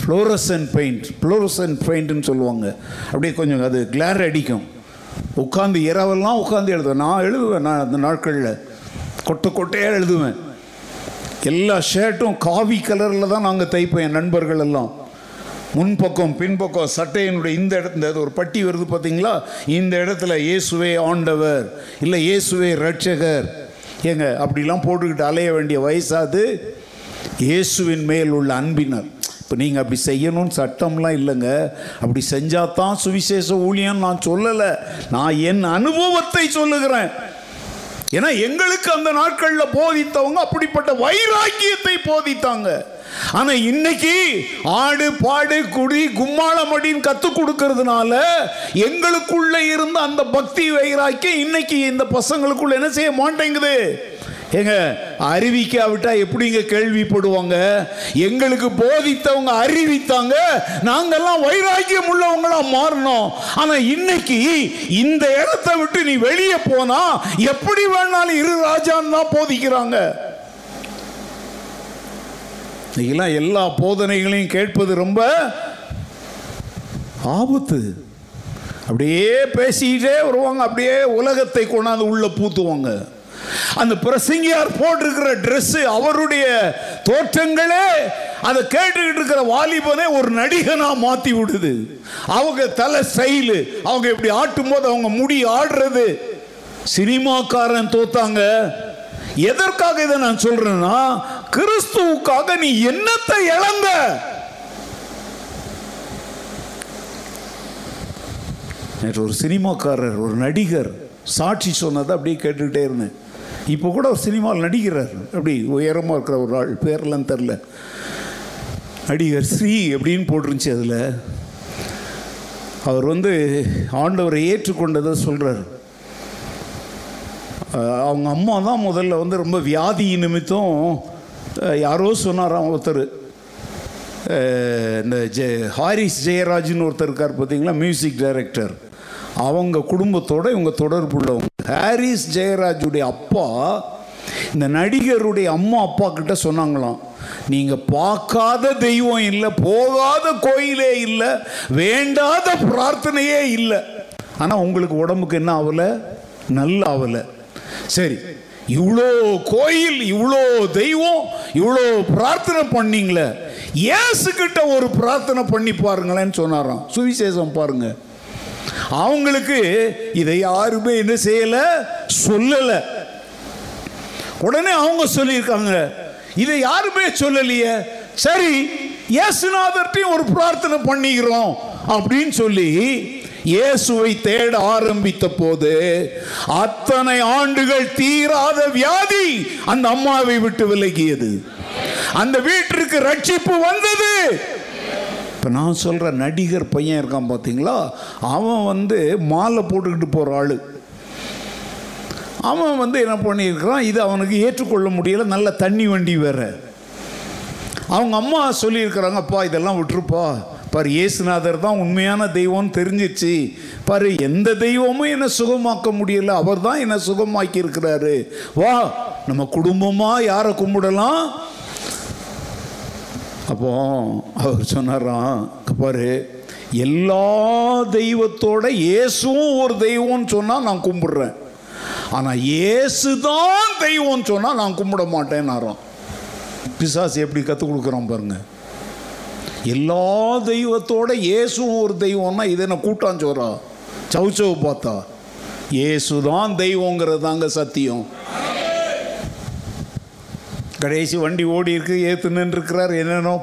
ஃப்ளோரசன்ட் பெயிண்ட், ஃப்ளோரசன்ட் பெயிண்ட்டுன்னு சொல்லுவாங்க. அப்படியே கொஞ்சம் அது கிளார் அடிக்கும். உட்காந்து இரவெல்லாம் உட்காந்து எழுதுவேன், நான் எழுதுவேன். நான் அந்த நாட்களில் கொட்டை கொட்டையாக எழுதுவேன். எல்லா ஷர்ட்டும் காவி கலரில் தான் நாங்கள் தைப்போம். என் நண்பர்கள் எல்லாம் முன்பக்கம் பின்பக்கம் சட்டையினுடைய இந்த இடத்துல ஒரு பட்டி வருது பார்த்தீங்களா, இந்த இடத்துல இயேசுவே ஆண்டவர் இல்லை இயேசுவே ரட்சகர். ஏங்க அப்படிலாம் போட்டுக்கிட்டு அலைய வேண்டிய வயசாது இயேசுவின் மேல் உள்ள அன்பினர். இப்போ நீங்கள் அப்படி செய்யணும்னு சட்டம்லாம் இல்லைங்க. அப்படி செஞ்சாதான் சுவிசேஷ ஊழியம். நான் சொல்லலை, நான் என் அனுபவத்தை சொல்லுகிறேன். ஏன்னா எங்களுக்கு அந்த நாட்களில் போதித்தவங்க அப்படிப்பட்ட வைராக்கியத்தை போதித்தாங்க. ஆனா இன்னைக்கு ஆடு பாடு குடி கும்மாளமடின்னு கத்து கொடுக்கிறதுனால எங்களுக்குள்ள இருந்த அந்த பக்தி வைராக்கியம் இன்னைக்கு இந்த பசங்களுக்குள்ள என்ன செய்ய மாட்டேங்குது. ஏங்க அறிவிக்காவிட்டா எப்படிங்க கேள்விப்படுவாங்க? எங்களுக்கு போதித்தவங்க அறிவித்தாங்க, நாங்கெல்லாம் வைராக்கியம் உள்ளவங்களா மாறணும். ஆனா இன்னைக்கு இந்த இடத்தை விட்டு நீ வெளியே போனா எப்படி வேணாலும் இரு ராஜான்னு தான் போதிக்கிறாங்க. இதெல்லாம் எல்லா போதனைகளையும் கேட்பது ரொம்ப ஆபத்து. அப்படியே பேசிக்கிட்டே வருவாங்க, அப்படியே உலகத்தை கொண்டாந்து உள்ள பூத்துவாங்க. அந்த பிரசங்கியார் போட்டிருக்கிற ட்ரெஸ், அவருடைய தோற்றங்களே அதை கேட்டுக்கிட்டு இருக்கிற வாலிபனே ஒரு நடிகனா மாத்தி விடுது. அவங்க தலை ஸ்டைலு, அவங்க இப்படி ஆட்டும் போது அவங்க முடி ஆடுறது, சினிமாக்காரன் தோத்தாங்க. எதற்காக இதை நான் சொல்றேன்னா, கிறிஸ்துவுக்காக நீ என்னத்தை இழந்த? ஒரு சினிமாக்காரர், ஒரு நடிகர் சாட்சி சொன்னதை அப்படியே கேட்டுக்கிட்டே இருந்தேன். இப்போ கூட ஒரு சினிமாவில் நடிக்கிறார், அப்படி உயரமாக இருக்கிற ஒரு ஆள், பேரெல்லாம் தெரில, நடிகர் ஸ்ரீ அப்படின்னு போட்டிருந்துச்சு. அதில் அவர் வந்து ஆண்டவரை ஏற்றுக்கொண்டதை சொல்கிறார். அவங்க அம்மா தான் முதல்ல வந்து ரொம்ப வியாதி நிமித்தம் யாரோ சொன்னாராம் ஒருத்தர், இந்த ஜெ ஹாரிஸ் ஜெயராஜ்னு ஒருத்தர் இருக்கார் பார்த்தீங்களா, மியூசிக் டைரக்டர். அவங்க குடும்பத்தோடு இவங்க தொடர்பு உள்ளவங்க. ஹாரிஸ் ஜெயராஜுடைய அப்பா இந்த நடிகருடைய அம்மா அப்பா கிட்ட சொன்னாங்களாம், நீங்கள் பார்க்காத தெய்வம் இல்லை, போகாத கோயிலே இல்லை, வேண்டாத பிரார்த்தனையே இல்லை, ஆனால் உங்களுக்கு உடம்புக்கு என்ன ஆகலை, நல்ல ஆகலை. சரி, இவ்வளோ கோயில், இவ்வளோ தெய்வம், இவ்வளோ பிரார்த்தனை பண்ணிங்களே, இயேசுகிட்ட ஒரு பிரார்த்தனை பண்ணி பாருங்களேன்னு சொன்னாராம். சுவிசேஷம் பாருங்க. அவங்களுக்கு இதை யாருமே என்ன செய்யலை, சொல்லலை. உடனே அவங்க சொல்லியிருக்காங்க, இதை யாருமே சொல்லலையே, சரி இயேசுநாதர்கிட்டையும் ஒரு பிரார்த்தனை பண்ணிக்கிறோம் அப்படின்னு சொல்லி இயேசுவை தேட ஆரம்பித்த போது அத்தனை ஆண்டுகள் தீராத வியாதி அந்த அம்மாவை விட்டு விலகியது, அந்த வீட்டிற்கு ரட்சிப்பு வந்தது. இப்போ நான் சொல்கிற நடிகர் பையன் இருக்கான் பார்த்தீங்களா, அவன் வந்து மாலை போட்டுக்கிட்டு போகிற ஆள். அவன் வந்து என்ன பண்ணியிருக்கிறான், இது அவனுக்கு ஏற்றுக்கொள்ள முடியலை. நல்ல தண்ணி வண்டி வேற. அவங்க அம்மா சொல்லியிருக்கிறாங்கப்பா, இதெல்லாம் விட்டுருப்பா, பாரு இயேசுநாதர் தான் உண்மையான தெய்வம்னு தெரிஞ்சிச்சு, பாரு எந்த தெய்வமும் என்னை சுகமாக்க முடியலை, அவர் தான் என்னை சுகமாக்கி இருக்கிறாரு, வா நம்ம குடும்பமாக யாரை கும்பிடலாம். அப்போ அவர் சொன்னாராம், பாரு எல்லா தெய்வத்தோட இயேசுவும் ஒரு தெய்வம்னு சொன்னால் நான் கும்பிடுறேன், ஆனால் இயேசு தான் தெய்வம்னு சொன்னால் நான் கும்பிட மாட்டேன்னாராம். பிசாசு எப்படி கற்றுக் கொடுக்குறான் பாருங்க. எல்லா தெய்வத்தோட இயேசுவும் ஒரு தெய்வம்னா இது என்ன கூட்டாஞ்சோரா, சவுச்சவு பார்த்தா? இயேசு தான் தெய்வங்கிறது தாங்க சத்தியம். கடைசி வண்டி ஓடி இருக்கு, ஏத்து நின்று இருக்கிறார், என்னென்னோ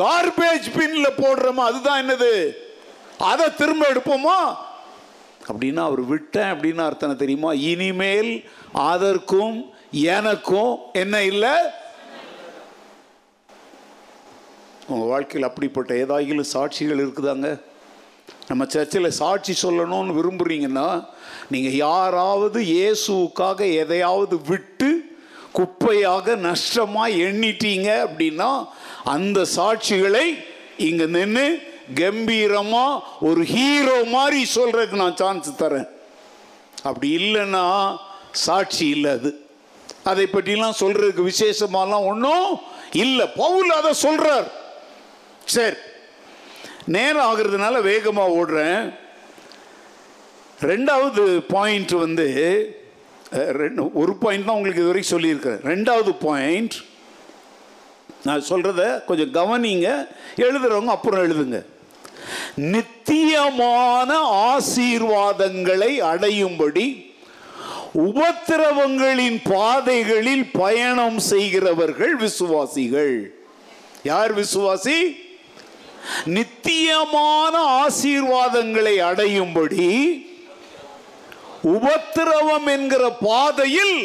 கார்பேஜ் பின்ல போடுறோமா, அதுதான் என்னது, அதை திரும்ப எடுப்போமா அப்படின்னா அவர் விட்டேன் அப்படின்னு அர்த்தம் தெரியுமா? இனிமேல் அதற்கும் எனக்கும் என்ன இல்லை. உங்கள் வாழ்க்கையில் அப்படிப்பட்ட ஏதாயிலும் சாட்சிகள் இருக்குதாங்க? நம்ம சர்ச்சில் சாட்சி சொல்லணும்னு விரும்புகிறீங்கன்னா நீங்கள் யாராவது இயேசுவுக்காக எதையாவது விட்டு குப்பையாக நஷ்டமாக எண்ணிட்டீங்க அப்படின்னா அந்த சாட்சிகளை இங்கே நின்று கம்பீரமாக ஒரு ஹீரோ மாதிரி சொல்கிறதுக்கு நான் சான்ஸ் தரேன். அப்படி இல்லைன்னா சாட்சி இல்லை. அது அதை பற்றிலாம் சொல்கிறதுக்கு விசேஷமாலாம் ஒன்றும் இல்லை. பவுல் அதை சொல்கிறார். சரி, நேரம் ஆகிறதுனால வேகமாக ஓடுறேன். ரெண்டாவது பாயிண்ட் வந்து ரெண்டு ஒரு பாயிண்ட் தான் உங்களுக்கு இது வரைக்கும் சொல்லியிருக்கிறேன். ரெண்டாவது பாயிண்ட் நான் சொல்கிறத கொஞ்சம் கவனிங்க. எழுதுறவங்க அப்புறம் எழுதுங்க. நித்தியமான ஆசீர்வாதங்களை அடையும்படி உபத்திரவங்களின் பாதைகளில் பயணம் செய்கிறவர்கள் விசுவாசிகள். யார் விசுவாசி? நித்தியமான ஆசீர்வாதங்களை அடையும்படி உபத்திரவம் என்கிற பாதையில்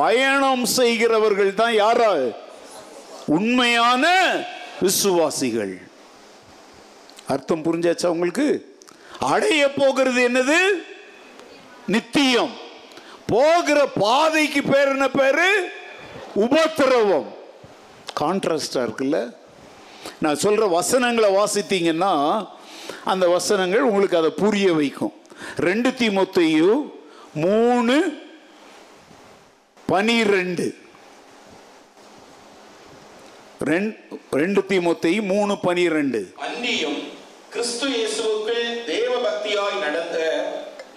பயணம் செய்கிறவர்கள் தான் யாரா? உண்மையான விசுவாசிகள். அர்த்தம் புரிஞ்சாச்சா உங்களுக்கு? அடைய போகிறது என்னது? நித்தியம். போகிற பாதைக்கு பேர் என்ன பேரு? உபத்திரவம். கான்ட்ராஸ்டா இருக்குல்ல? நான் சொல்ற வசனங்களை வாசித்தீங்கன்னா அந்த வசனங்கள் உங்களுக்கு அதை புரிய வைக்கும். ரெண்டு தீமோத்தேயு மூணு பனிரெண்டு ரெண்டு தீமோத்தேயு மூணு பனிரெண்டு அன்னியும் கிறிஸ்து இயேசுவுக்குள் தேவபக்தியாய் நடந்த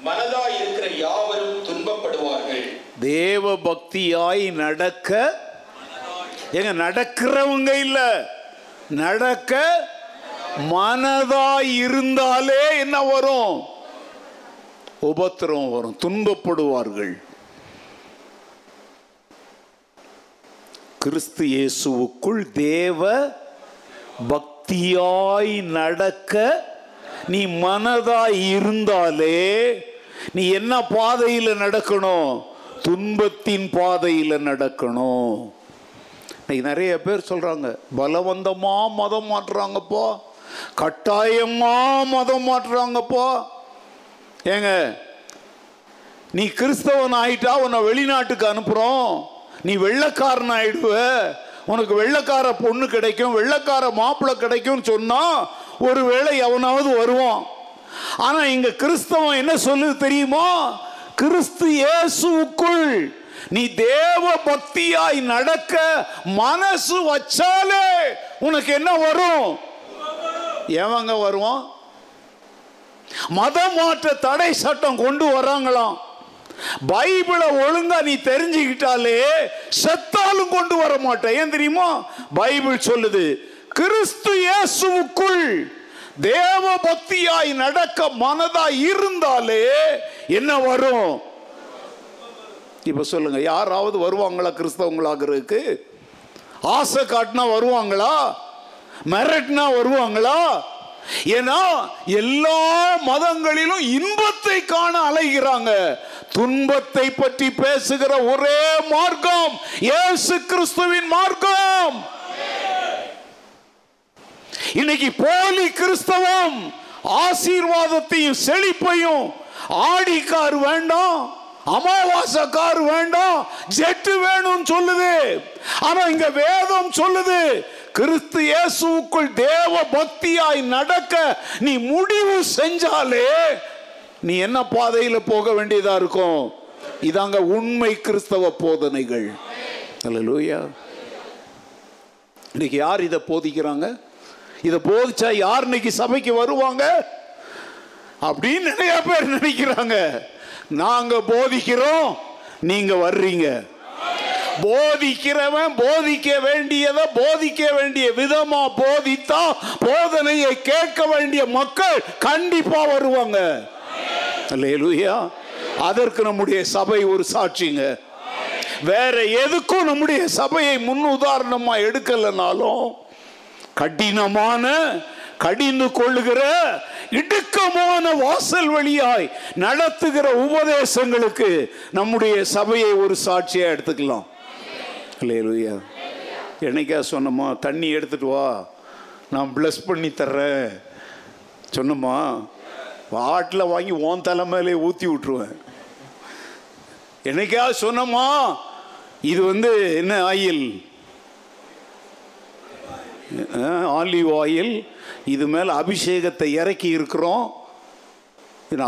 மனதாய் இருக்கிற யாவரும் துன்பப்படுவார்கள். தேவபக்தியாய் நடக்க எங்க நடக்கிறவங்க இல்ல, நடக்க மனதாய் இருந்தாலே என்ன வரும்? உபத்திரம் வரும், துன்பப்படுவார்கள். கிறிஸ்து இயேசுவுக்குள் தேவ பக்தியாய் நடக்க நீ மனதாய் இருந்தாலே நீ என்ன பாதையில் நடக்கணும்? துன்பத்தின் பாதையில் நடக்கணும். இன்னைக்கு நிறைய பேர் சொல்றாங்க, பலவந்தமா மதம் மாற்றுறாங்கப்பா, கட்டாயமா மதம் மாற்றுறாங்கப்பா. ஏங்க, நீ கிறிஸ்தவன் ஆயிட்டா உன்னை வெளிநாட்டுக்கு அனுப்புறோம், நீ வெள்ளைக்காரன் ஆயிடுவ, உனக்கு வெள்ளைக்கார பொண்ணு கிடைக்கும், வெள்ளைக்கார மாப்பிள்ளை கிடைக்கும் சொன்னா ஒருவேளை எவனாவது வருவான். ஆனா இங்க கிறிஸ்தவம் என்ன சொல்லுது தெரியுமா? கிறிஸ்து இயேசுக்குள் நீ தேவ பக்தியாய் நடக்க மனசு வச்சாலே உனக்கு என்ன வரும்? எவங்க வருவான்? மத மாற்ற தடை சட்டம் கொண்டு வராங்களாம். பைபிளை ஒழுங்கா நீ தெரிஞ்சுக்கிட்டாலே செத்தாலும் கொண்டு வர மாட்டேன். ஏன் தெரியுமா? பைபிள் சொல்லுது, கிறிஸ்து இயேசுவுக்குள் தேவ பக்தியாய் நடக்க மனதாய் இருந்தாலே என்ன வரும்? இப்ப சொல்லுங்க, யாராவது வருவாங்களா கிறிஸ்தவங்களாகிறதுக்கு? ஆசை காட்டினா வருவாங்களா? மிரட்டினா வருவாங்களா? ஏன்னா எல்லா மதங்களிலும் இன்பத்தை காண அலைகிறாங்க. துன்பத்தை பற்றி பேசுகிற ஒரே மார்க்கம் இயேசு கிறிஸ்துவின் மார்க்கம். இன்னைக்கு போலி கிறிஸ்தவம் ஆசீர்வாதத்தையும் செழிப்பையும், ஆடி கார் வேண்டாம், அமாவாசை கார் வேண்டாம், ஜெட்டு வேணும்னு சொல்லுது. ஆனா இங்க வேதம் சொல்லுது, கிறிஸ்து இயேசுவுக்குள் தேவ பக்தியாய் நடக்க நீ முடிவு செஞ்சாலே நீ என்ன பாதையில போக வேண்டியதா இருக்கும்? இதாங்க உண்மை கிறிஸ்தவ போதனைகள். அல்லேலூயா. இன்னைக்கு யார் இதை போதிக்கிறாங்க? இதை போதிச்சா யார் இன்னைக்கு சபைக்கு வருவாங்க அப்படின்னு நிறைய பேர் நினைக்கிறாங்க. நாங்க போதிக்கிறோம், நீங்க வர்றீங்க. போதிக்கிறவன் போதிக்க வேண்டியதை போதிக்க வேண்டிய விதமா போதித்தா போதனையை கேட்க வேண்டிய மக்கள் கண்டிப்பா வருவாங்க. அல்லேலூயா. அதற்கு நம்முடைய சபை ஒரு சாட்சிங்க. வேற எதுக்கும் நம்முடைய சபையை முன்னுதாரணமா எடுக்கலனாலும் கடினமான கடிந்து கொள்ளுகிற இடுக்கமான வாசல் வழியாய் நடத்துகிற உபதேசங்களுக்கு நம்முடைய சபையை ஒரு சாட்சியாக எடுத்துக்கலாம். ஹல்லேலூயா. என்னைக்கா சொன்னோமா தண்ணி எடுத்துட்டு வா நான் பிளஸ் பண்ணி தர்றேன் சொன்னோமா? வாட்டில் வாங்கி ஓன் தலைமையிலே ஊற்றி விட்டுருவேன். என்னைக்கா சொன்னோமா இது வந்து என்ன ஆயில், ஆலிவ் ஆயில், இது மேலே அபிஷேகத்தை இறக்கி இருக்கிறோம்.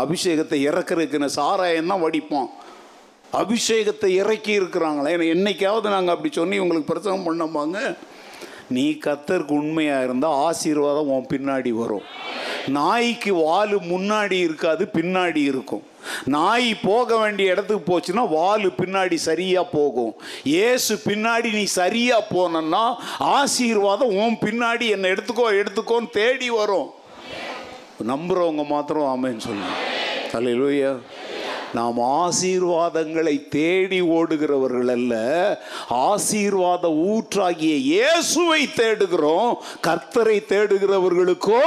அபிஷேகத்தை இறக்குறதுக்கு நான் சாராயம் தான் வடிப்போம், அபிஷேகத்தை இறக்கி இருக்கிறாங்களே. ஏன்னா என்னைக்காவது நாங்கள் அப்படி சொன்னி உங்களுக்கு பிரச்சனை பண்ணம்பாங்க. நீ கர்த்தருக்கு உண்மையாக இருந்தால் ஆசீர்வாதம் உன் பின்னாடி வரும். நாய்க்கு வால் முன்னாடி இருக்காது, பின்னாடி இருக்கும். நாய் போக வேண்டிய இடத்துக்கு போச்சுன்னா வால் பின்னாடி சரியாக போகும். ஏசு பின்னாடி நீ சரியாக போனன்னா ஆசீர்வாதம் உன் பின்னாடி என்னை எடுத்துக்கோ எடுத்துக்கோன்னு தேடி வரும். நம்புகிறவங்க மாத்திரம் ஆமேன்னு சொல்லுங்கள். ஹல்லேலூயா. நாம் ஆசீர்வாதங்களை தேடி ஓடுகிறவர்கள் அல்ல, ஆசீர்வாத ஊற்றாகிய இயேசுவை தேடுகிறோம். கர்த்தரை தேடுகிறவர்களுக்கோ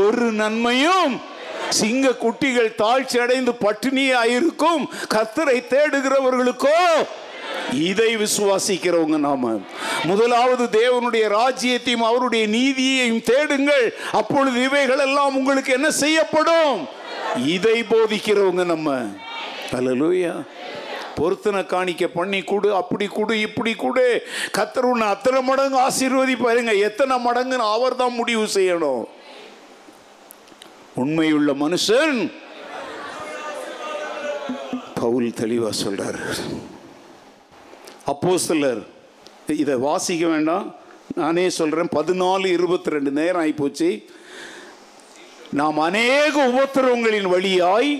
ஒரு நன்மையும், சிங்க குட்டிகள் தாழ்ச்சி அடைந்து பட்டினியாயிருக்கும் கர்த்தரை தேடுகிறவர்களுக்கோ, இதை விசுவாசிக்கிறவங்க நாம. முதலாவது தேவனுடைய ராஜ்யத்தையும் அவருடைய நீதியையும் தேடுங்கள், அப்பொழுது இவைகள் எல்லாம் உங்களுக்கு என்ன செய்யப்படும். இதை போதிக்கிறவங்க நம்ம. ஹல்லேலூயா. பொருத்தனை காணிக்க பண்ணி கொடு, அப்படி கொடு, இப்படி கொடு, கர்த்தர் உன்னை அத்தனை மடங்கு ஆசீர்வதிப்பாருங்க. எத்தனை மடங்குன்னு அவர் தான் முடிவு செய்யணும். உண்மையுள்ள மனுஷன் பவுல் தெளிவாக சொல்றார். அப்போஸ்தலர் இதை வாசிக்க வேண்டாம், நானே சொல்றேன். பதினாலு இருபத்தி ரெண்டு நேரம் ஆகிப்போச்சு. நாம் அநேக உபத்திரவங்களின் வழியாய்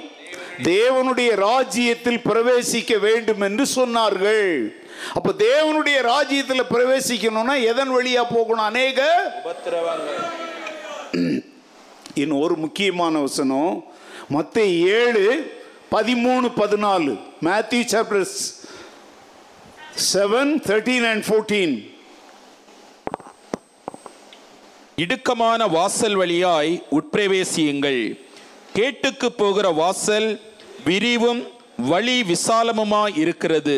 தேவனுடைய ராஜ்யத்தில் பிரவேசிக்க வேண்டும் என்று சொன்னார்கள். அப்ப தேவனுடைய ராஜ்யத்தில் பிரவேசிக்கணும்னா எதன் வழியா போகணும்? அநேக உபத்திரவங்கள். இன்னும் ஒரு முக்கியமான வசனம், மத்தேயு ஏழு பதிமூணு பதினாலு, Matthew chapter seven thirteen and fourteen. இடுக்கமான வாசல் வழியாய் உட்பிரவேசியுங்கள், கேட்டுக்கு போகிற வாசல் விரிவும் வழி விசாலமுமாய் இருக்கிறது,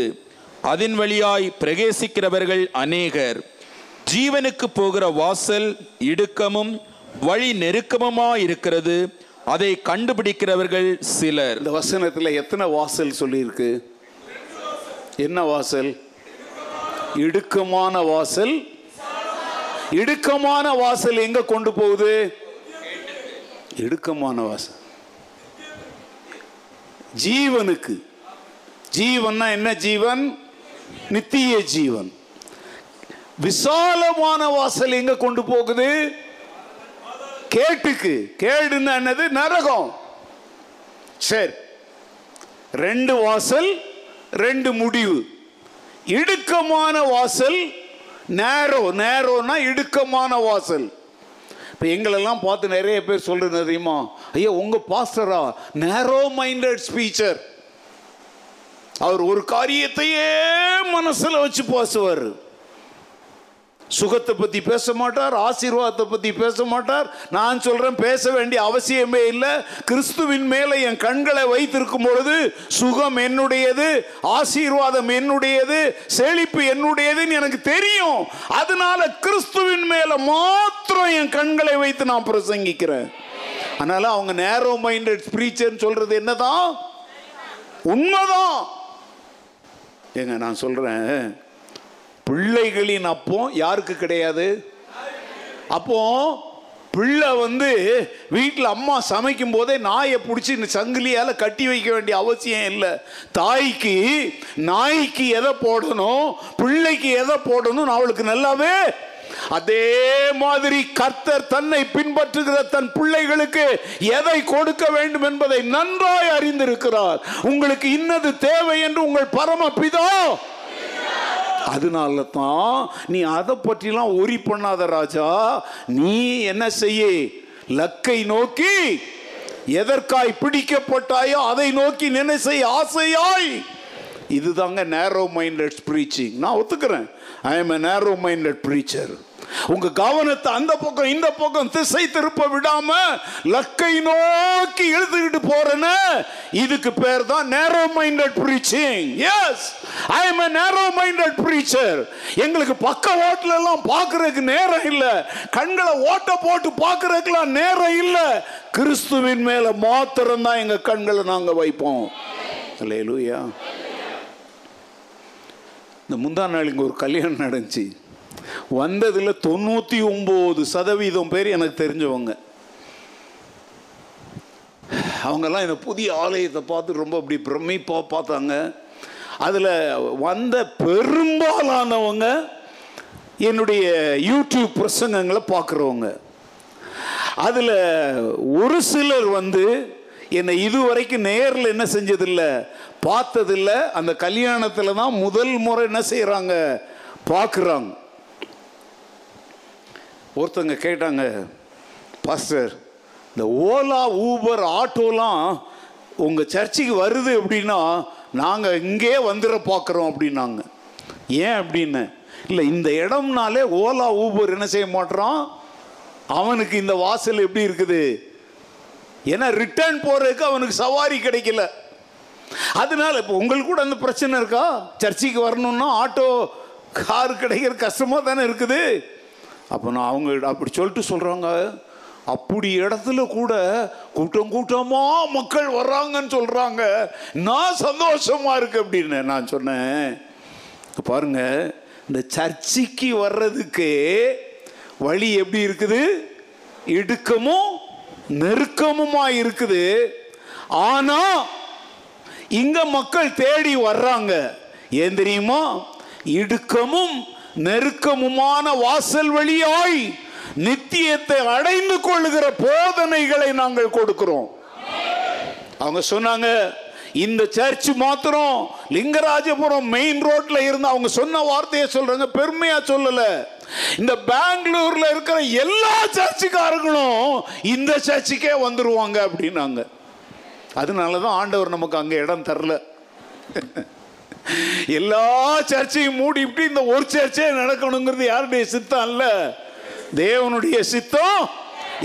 அதன் வழியாய் பிரவேசிக்கிறவர்கள் அநேகர். ஜீவனுக்கு போகிற வாசல் இடுக்கமும் வழி நெருக்கமுமாய் இருக்கிறது, அதை கண்டுபிடிக்கிறவர்கள் சிலர். இந்த வசனத்தில் எத்தனை வாசல் சொல்லியிருக்கு? என்ன வாசல்? இடுக்கமான வாசல். இடுக்கமான வாசல் எங்க கொண்டு போகுது? இடுக்கமான வாசல் ஜீவனுக்கு. ஜீவன்னா என்ன ஜீவன்? நித்திய ஜீவன். விசாலமான வாசல் எங்க கொண்டு போகுது? கேட்டுக்கு. கேடுன்னா என்னது? நரகம். சரி, ரெண்டு வாசல் ரெண்டு முடிவு. இடுக்கமான வாசல் நேரோ, நேரோனா இடுக்கமான வாசல். இப்போ எங்களெல்லாம் பார்த்து நிறைய பேர் சொல்கிறது தெரியுமா, ஐயா உங்கள் பாஸ்டரா நேரோ மைண்டட் ஸ்பீச்சர், அவர் ஒரு காரியத்தையே மனசில் வச்சு பேசுவார். சுகத்தை பற்றி பேச மாட்டார், ஆசீர்வாதத்தை பற்றி பேச மாட்டார். நான் சொல்கிறேன், பேச வேண்டிய அவசியமே இல்லை. கிறிஸ்துவின் மேலே என் கண்களை வைத்திருக்கும் பொழுது சுகம் என்னுடையது, ஆசீர்வாதம் என்னுடையது, செழிப்பு என்னுடையதுன்னு எனக்கு தெரியும். அதனால கிறிஸ்துவின் மேலே மாத்திரம் என் கண்களை வைத்து நான் பிரசங்கிக்கிறேன். அதனால அவங்க நேரோ மைண்டட் ஸ்பீச்சர்னு சொல்றது என்னதான் உண்மைதான். ஏங்க நான் சொல்கிறேன், பிள்ளைகளின் அப்போ யாருக்கு கிடையாது? அப்போ பிள்ளை வந்து வீட்டில் அம்மா சமைக்கும் போதே நாயை பிடிச்சி சங்கிலியால் கட்டி வைக்க வேண்டிய அவசியம் இல்லை. தாய்க்கு நாய்க்கு எதை போடணும், பிள்ளைக்கு எதை போடணும்னு அவளுக்கு நல்லாவே. அதே மாதிரி கர்த்தர் தன்னை பின்பற்றுகிற தன் பிள்ளைகளுக்கு எதை கொடுக்க வேண்டும் என்பதை நன்றாய் அறிந்திருக்கிறார். உங்களுக்கு இன்னது தேவை என்று உங்கள் பரமபிதா, அதனால தான் நீ அதை பற்றிலாம் ஒரி பண்ணாத ராஜா. நீ என்ன செய்ய, லக்கை நோக்கி, எதற்காய் பிடிக்கப்பட்டாயோ அதை நோக்கி நினைசை ஆசையாய். இதுதாங்க நேரோ மைண்டட் பிரீச்சிங். நான் ஒத்துக்கிறேன், ஐ எம் எ நேரோ மைண்டட் பிரீச்சர். உங்க கவனத்தை அந்த பக்கம் இந்த பக்கம் திசை திருப்ப விடாம லக்கை நோக்கி எழுதிக்கிட்டு போறேன். இதுக்கு பேர் தான் narrow minded preaching. Yes, I am a narrow minded preacher. எங்களுக்கு பக்க ஓட்டல எல்லாம் பார்க்கறதுக்கு நேரம் இல்ல, கண்களை ஓட்ட போட்டு பார்க்கறதுக்குலாம் நேரம் இல்ல. கிறிஸ்துவின் மேல மாத்திரம் தான் எங்க கண்களை நாங்க வைப்போம். அல்லேலூயா. இந்த முந்தா நாள் இங்க ஒரு கல்யாணம் நடந்துச்சு. வந்ததில் தொண்ணூற்றி ஒம்பது சதவீதம் பேர் எனக்கு தெரிஞ்சவங்க. அவங்கெல்லாம் இந்த புதிய ஆலயத்தை பார்த்து ரொம்ப அப்படி பிரமிப்பாக பார்த்தாங்க. அதில் வந்த பெரும்பாலானவங்க என்னுடைய யூடியூப் பிரசங்கங்களை பார்க்குறவங்க. அதில் ஒரு சிலர் வந்து என்னை இதுவரைக்கும் நேரில் என்ன செஞ்சதில்லை, பார்த்ததில்லை. அந்த கல்யாணத்தில் தான் முதல் முறை என்ன செய்கிறாங்க, பார்க்குறாங்க. ஒருத்தங்க கேட்டாங்க, பாஸ்டர் இந்த ஓலா ஊபர் ஆட்டோலாம் உங்கள் சர்ச்சுக்கு வருது அப்படின்னா நாங்கள் இங்கே வந்துட பார்க்குறோம் அப்படின்னாங்க. ஏன் அப்படின்னு இல்லை, இந்த இடம்னாலே ஓலா ஊபர் என்ன செய்ய மாட்டோம், அவனுக்கு இந்த வாசல் எப்படி இருக்குது, ஏன்னா ரிட்டர்ன் போகிறதுக்கு அவனுக்கு சவாரி கிடைக்கல. அதனால இப்போ உங்களுக்கு கூட அந்த பிரச்சனை இருக்கா, சர்ச்சுக்கு வரணுன்னா ஆட்டோ கார் கிடைக்கிற கஷ்டமாக தானே இருக்குது. அப்போ நான் அவங்க அப்படி சொல்லிட்டு சொல்கிறாங்க, அப்படி இடத்துல கூட கூட்டம் கூட்டமாக மக்கள் வர்றாங்கன்னு சொல்கிறாங்க, நான் சந்தோஷமாக இருக்கு அப்படின்னு நான் சொன்னேன். பாருங்க, இந்த சர்ச்சைக்கு வர்றதுக்கு வழி எப்படி இருக்குது, இடுக்கமும் நெருக்கமுமாக இருக்குது. ஆனால் இங்கே மக்கள் தேடி வர்றாங்க, ஏன் தெரியுமா, இடுக்கமும் நெருக்கமுமான வாசல் வழியாய் நித்தியத்தை அடைந்து கொள்ளுகிற போதனைகளை நாங்கள் கொடுக்கிறோம். அவங்க சொன்னாங்க, இந்த சர்ச் மாத்திரம் லிங்கராஜபுரம் மெயின் ரோட்ல இருந்து, அவங்க சொன்ன வார்த்தையை சொல்றாங்க, பெருமையா சொல்லல, இந்த பெங்களூர்ல இருக்கிற எல்லா சர்ச்சுக்காரங்களும் இந்த சர்ச்சுக்கே வந்துருவாங்க அப்படின்னாங்க. அதனாலதான் ஆண்டவர் நமக்கு அங்க இடம் தரல. எல்லா சர்ச்சையும் மூடிவிட்டு இந்த ஒரு சர்ச்சே நடக்கணுங்கிறது யாருடைய சித்தம் இல்ல, தேவனுடைய சித்தம்.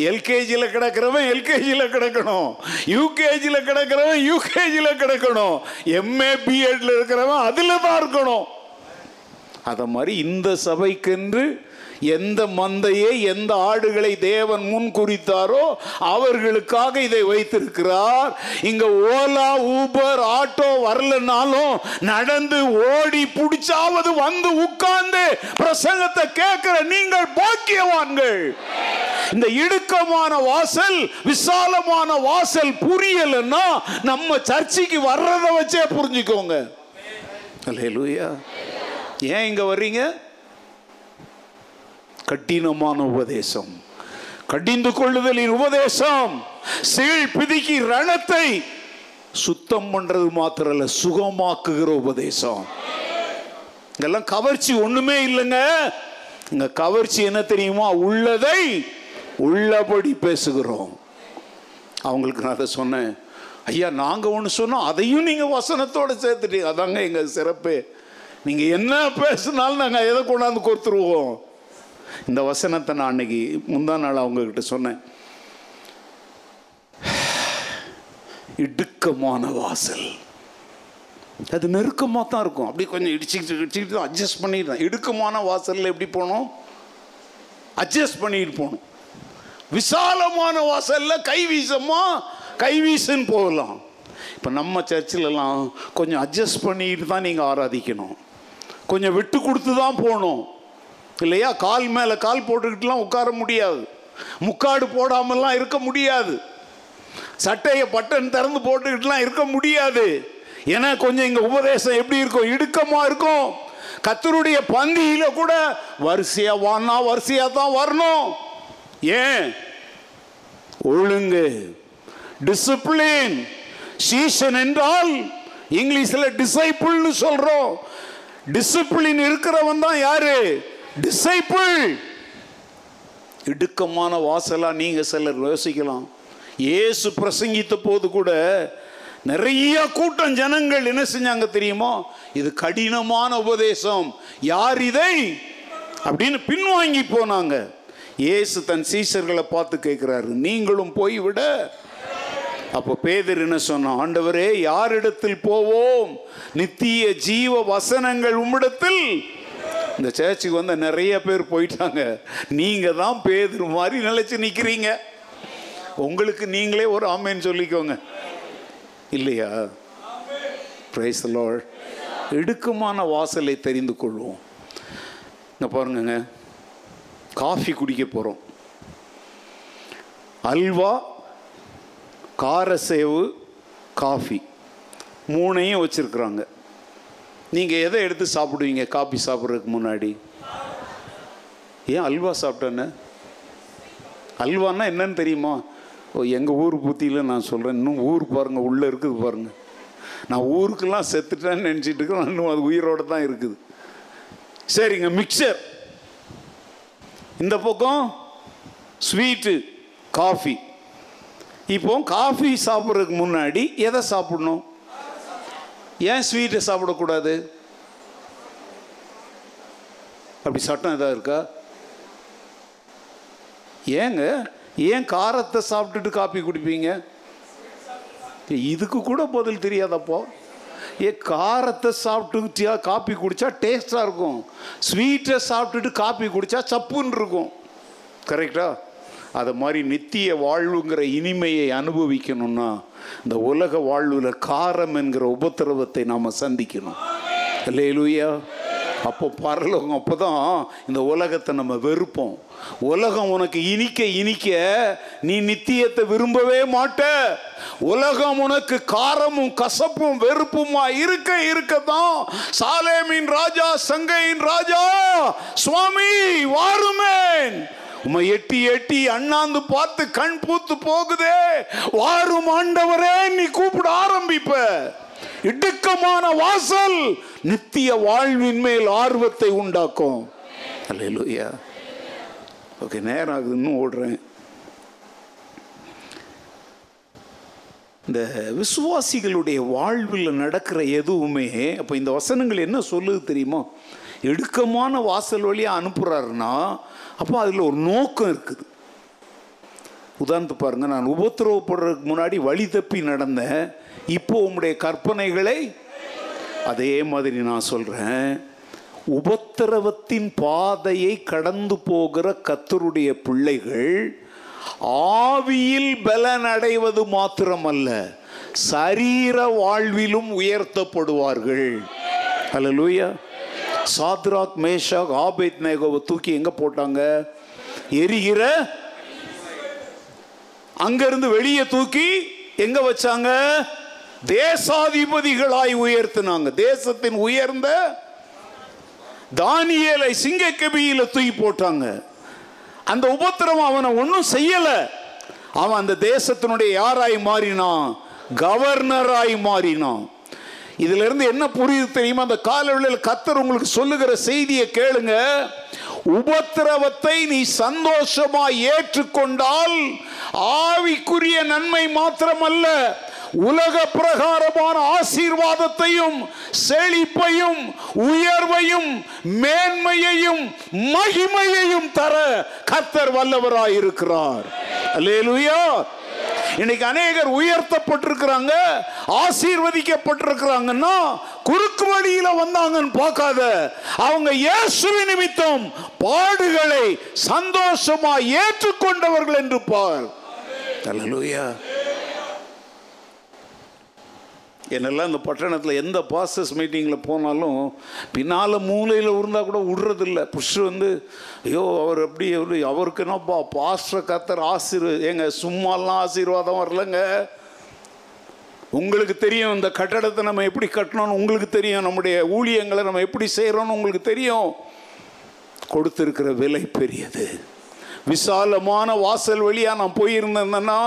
எல்கேஜில கிடக்கிறவன் எல்கேஜில கிடக்கணும், யூகேஜில கிடக்கிறவன் யூகேஜில கிடக்கணும், எம்ஏ பிஎட்ல இருக்கிறவன் அதுல தான் இருக்கணும். அத மாதிரி இந்த சபைக்கென்று எந்த மந்தையை எந்த ஆடுகளை தேவன் முன் குறித்தாரோ அவர்களுக்காக இதை வைத்திருக்கிறார். இங்க ஓலா ஊபர் ஆட்டோ வரலனாலும் நடந்து ஓடி பிடிச்சாவது வந்து உட்கார்ந்து பிரசங்கத்தை கேட்கிற நீங்கள் பாக்கியவான்கள். இந்த இடுக்கமான வாசல் விசாலமான வாசல் புரியலன்னா நம்ம சர்ச்சைக்கு வர்றதை வச்சே புரிஞ்சுக்கோங்க. அல்லேலூயா. ஏன் இங்க வர்றீங்க, கடினமான உபதேசம், கடிந்து கொள்ளுதலின் உபதேசம், சீழ் பிதுக்கி ரணத்தை சுத்தம் பண்றது மாத்திரம் இல்ல, சுகமாக்குகிற உபதேசம். இதெல்லாம் கவர்ச்சி ஒண்ணுமே இல்லைங்க. இங்க கவர்ச்சி என்ன தெரியுமா, உள்ளதை உள்ளபடி பேசுகிறோம். அவங்களுக்கு நான் அதை சொன்னேன், ஐயா நாங்க ஒன்று சொன்னோம் அதையும் நீங்க வசனத்தோட சேர்த்துட்டீங்க, அதாங்க எங்க சிறப்பு. நீங்க என்ன பேசினாலும் நாங்க எதை கொண்டாந்து கொடுத்துருவோம். இந்த வசனத்தை நான் அன்னைக்கு முந்தா நாள் அவங்ககிட்ட சொன்னேன். இடுக்கமான வாசல் அது நெருக்கமாக தான் இருக்கும், அப்படி கொஞ்சம் இடிச்சுக்கிட்டு இடிச்சுக்கிட்டு தான் அட்ஜஸ்ட் பண்ணிடுறேன். இடுக்கமான வாசலில் எப்படி போகணும், அட்ஜஸ்ட் பண்ணிட்டு போகணும். விசாலமான வாசலில் கைவீசமா கைவீசுன்னு போகலாம். இப்போ நம்ம சர்ச்சிலெல்லாம் கொஞ்சம் அட்ஜஸ்ட் பண்ணிட்டு தான் நீங்கள் ஆராதிக்கணும், கொஞ்சம் விட்டு கொடுத்து தான் போகணும் இல்லையா. கால் மேலே கால் போட்டுக்கிட்டுலாம் உட்கார முடியாது, முக்காடு போடாமலாம் இருக்க முடியாது, சட்டையை பட்டன் திறந்து போட்டுக்கிட்டுலாம் இருக்க முடியாது. ஏன்னா கொஞ்சம் இங்கே உபதேசம் எப்படி இருக்கும், இடுக்கமாக இருக்கும். கர்த்தருடைய பந்தியில் கூட வரிசையாக வானா வரிசையாக தான் வரணும். ஏன், ஒழுங்கு, டிசிப்ளின். சீசன் என்றால் இங்கிலீஷில் டிசைபிள்னு சொல்கிறோம். டிசிப்ளின் இருக்கிறவன் தான் யாரு, டிசைபிள். இடுக்கமான வாசலா நீங்க சிலர் யோசிக்கலாம். இயேசு பிரசங்கித்த போது கூட நிறைய கூட்டம் ஜனங்கள் என்ன செஞ்சாங்க தெரியுமோ, இது கடினமான உபதேசம், யார் இதை அப்படின்னு பின்வாங்கி போனாங்க. இயேசு தன் சீஷர்களை பார்த்து கேட்குறாரு, நீங்களும் போய்விட? அப்போ பேதுரு என்ன சொன்னான்? ஆண்டவரே, யாரிடத்தில் போவோம்? நித்திய ஜீவ வசனங்கள் உம்மிடத்தில். இந்த சர்ச்சுக்கு வந்து நிறைய பேர் போயிட்டாங்க. நீங்கள் தான் பேதுரு மாதிரி நிலைச்சு நிற்கிறீங்க. உங்களுக்கு நீங்களே ஒரு ஆமேன்னு சொல்லிக்கோங்க, இல்லையா? Praise the Lord. இடுக்கமான வாசலை தெரிந்து கொள்வோம். இங்கே பாருங்கங்க, காஃபி குடிக்க போகிறோம், அல்வா, காரசேவு, காஃபி மூணையும் வச்சுருக்குறாங்க. நீங்கள் எதை எடுத்து சாப்பிடுவீங்க காஃபி சாப்பிட்றதுக்கு முன்னாடி? ஏன் அல்வா சாப்பிட்டேன்னு? அல்வான்னா என்னன்னு தெரியுமா? ஓ, எங்கள் ஊர் புத்தியில் நான் சொல்கிறேன். இன்னும் ஊர் பாருங்கள், உள்ளே இருக்குது பாருங்கள். நான் ஊருக்கெல்லாம் செத்துட்டேன்னு நினச்சிட்டு இருக்கிறேன், இன்னும் அது உயிரோடு தான் இருக்குது. சரிங்க, மிக்சர். இந்த பக்கம் ஸ்வீட்டு, காஃபி. இப்போ காஃபி சாப்பிட்றதுக்கு முன்னாடி எதை சாப்பிடணும்? ஏன் ஸ்வீட்டை சாப்பிடக்கூடாது? அப்படி சட்டம் எதாவது இருக்கா? ஏங்க, ஏன் காரத்தை சாப்பிட்டுட்டு காஃபி குடிப்பீங்க? இதுக்கு கூட பதில் தெரியாதப்போ. ஏ, காரத்தை சாப்பிட்டுக்கிட்டியா காஃபி குடித்தா டேஸ்ட்டாக இருக்கும், ஸ்வீட்டை சாப்பிட்டுட்டு காஃபி குடித்தா சப்புன்னு இருக்கும். கரெக்டா? அது மாதிரி நித்திய வாழ்வுங்கிற இனிமையை அனுபவிக்கணும்னா இந்த உலக வாழ்வில் காரம் என்கிற உபத்திரவத்தை நாம் சந்திக்கணும். அல்லேலூயா. அப்போ பரலோகம், அப்போ தான் இந்த உலகத்தை நம்ம வெறுப்போம். உலகம் உனக்கு இனிக்க இனிக்க நீ நித்தியத்தை விரும்பவே மாட்ட. உலகம் உனக்கு காரமும் கசப்பும் வெறுப்புமா இருக்க இருக்கதான் சாலேமின் ராஜா, சங்கையின் ராஜா, சுவாமி வாருமேன், உமை எட்டி எட்டி அண்ணாந்து பார்த்து கண் பூத்து போகுதே, வாரும் ஆண்டவரே நீ கூப்பிட ஆரம்பிப்ப. இடுக்கமான வாசல் நித்திய வாழ்வின் மேல் ஆர்வத்தை உண்டாக்கும். அல்லேலூயா. ஓகே, நேரம் ஆகுது, இன்னும் ஓடுறேன். இந்த விசுவாசிகளுடைய வாழ்வில் நடக்கிற எதுவுமே அப்போ இந்த வசனங்கள் என்ன சொல்லுது தெரியுமா? இடுக்கமான வாசல் வழியாக அனுப்புகிறாருன்னா அப்போ அதில் ஒரு நோக்கம் இருக்குது. உதாரணத்துக்கு பாருங்கள், நான் உபத்திரவப்படுறதுக்கு முன்னாடி வழி தப்பி நடந்தேன், இப்போ உங்களுடைய கற்பனைகளை. அதே மாதிரி நான் சொல்கிறேன், உபத்திரவத்தின் பாதையை கடந்து போகிற கர்த்தருடைய பிள்ளைகள் ஆவியில் பலனடைவது மாத்திரமல்ல, சரீர வாழ்விலும் உயர்த்தப்படுவார்கள். அல்லேலூயா. சாத்ராக், மேஷாக், ஆபேத்நேகோவை தூக்கி எங்கே போட்டாங்க? எரிகிற அங்கிருந்து வெளியே தூக்கி எங்கே வச்சாங்க? தேசாதிபதிகளாய் உயர்த்தினாங்க. தேசத்தின் உயர்ந்த தானியேலை சிங்கக்கபியில தூக்கி போட்டாங்க. அந்த உபத்திரவம் அவனை ஒன்றும் செய்யலை. அவன் அந்த தேசத்தினுடைய யாராய் மாறினான்? கவர்னராய் மாறினான். இதுல இருந்து என்ன புரியுது தெரியுமா? அந்த காலவெளியில் கர்த்தர் உங்களுக்கு சொல்லுகிற செய்தியை கேளுங்க. உபத்திரவத்தை நீ சந்தோஷமாய் ஏற்றுக்கொண்டால் ஆவிக்குரிய நன்மை மாத்திரமல்ல, உலக பிரகாரமான ஆசீர்வாதத்தையும் செழிப்பையும் உயர்வையும் மேன்மையையும் மகிமையையும் தர கர்த்தர் வல்லவராயிருக்கிறார். அல்லேலூயா. இன்னைக்கு அநேகர் உயர்த்தப்பட்டிருக்கிறாங்க, ஆசீர்வதிக்கப்பட்டிருக்கிறாங்கன்னா குறுக்கு வழியில வந்தாங்கன்னு பார்க்காத, அவங்க இயேசுவின் நிமித்தம் பாடுகளை சந்தோஷமா ஏற்றுக்கொண்டவர்கள் என்று பார். அல்லேலூயா. என்னெல்லாம் இந்த பட்டணத்தில் எந்த பாஸ்டர்ஸ் மீட்டிங்கில் போனாலும் பின்னால் மூலையில் இருந்தால் கூட விடுறதில்ல. புஷ் வந்து, ஐயோ அவர் எப்படி எப்படி அவருக்கு என்னப்பா பாஸ்டர் கர்த்தர் ஆசீர். ஏங்க, சும்மாலாம் ஆசீர்வாதம் வரலங்க. உங்களுக்கு தெரியும் இந்த கட்டடத்தை நம்ம எப்படி கட்டணும்னு, உங்களுக்கு தெரியும் நம்முடைய ஊழியங்களை நம்ம எப்படி செய்கிறோன்னு உங்களுக்கு தெரியும். கொடுத்துருக்கிற விலை பெரியது. விசாலமான வாசல் வழியாக நான் போயிருந்தேன்னா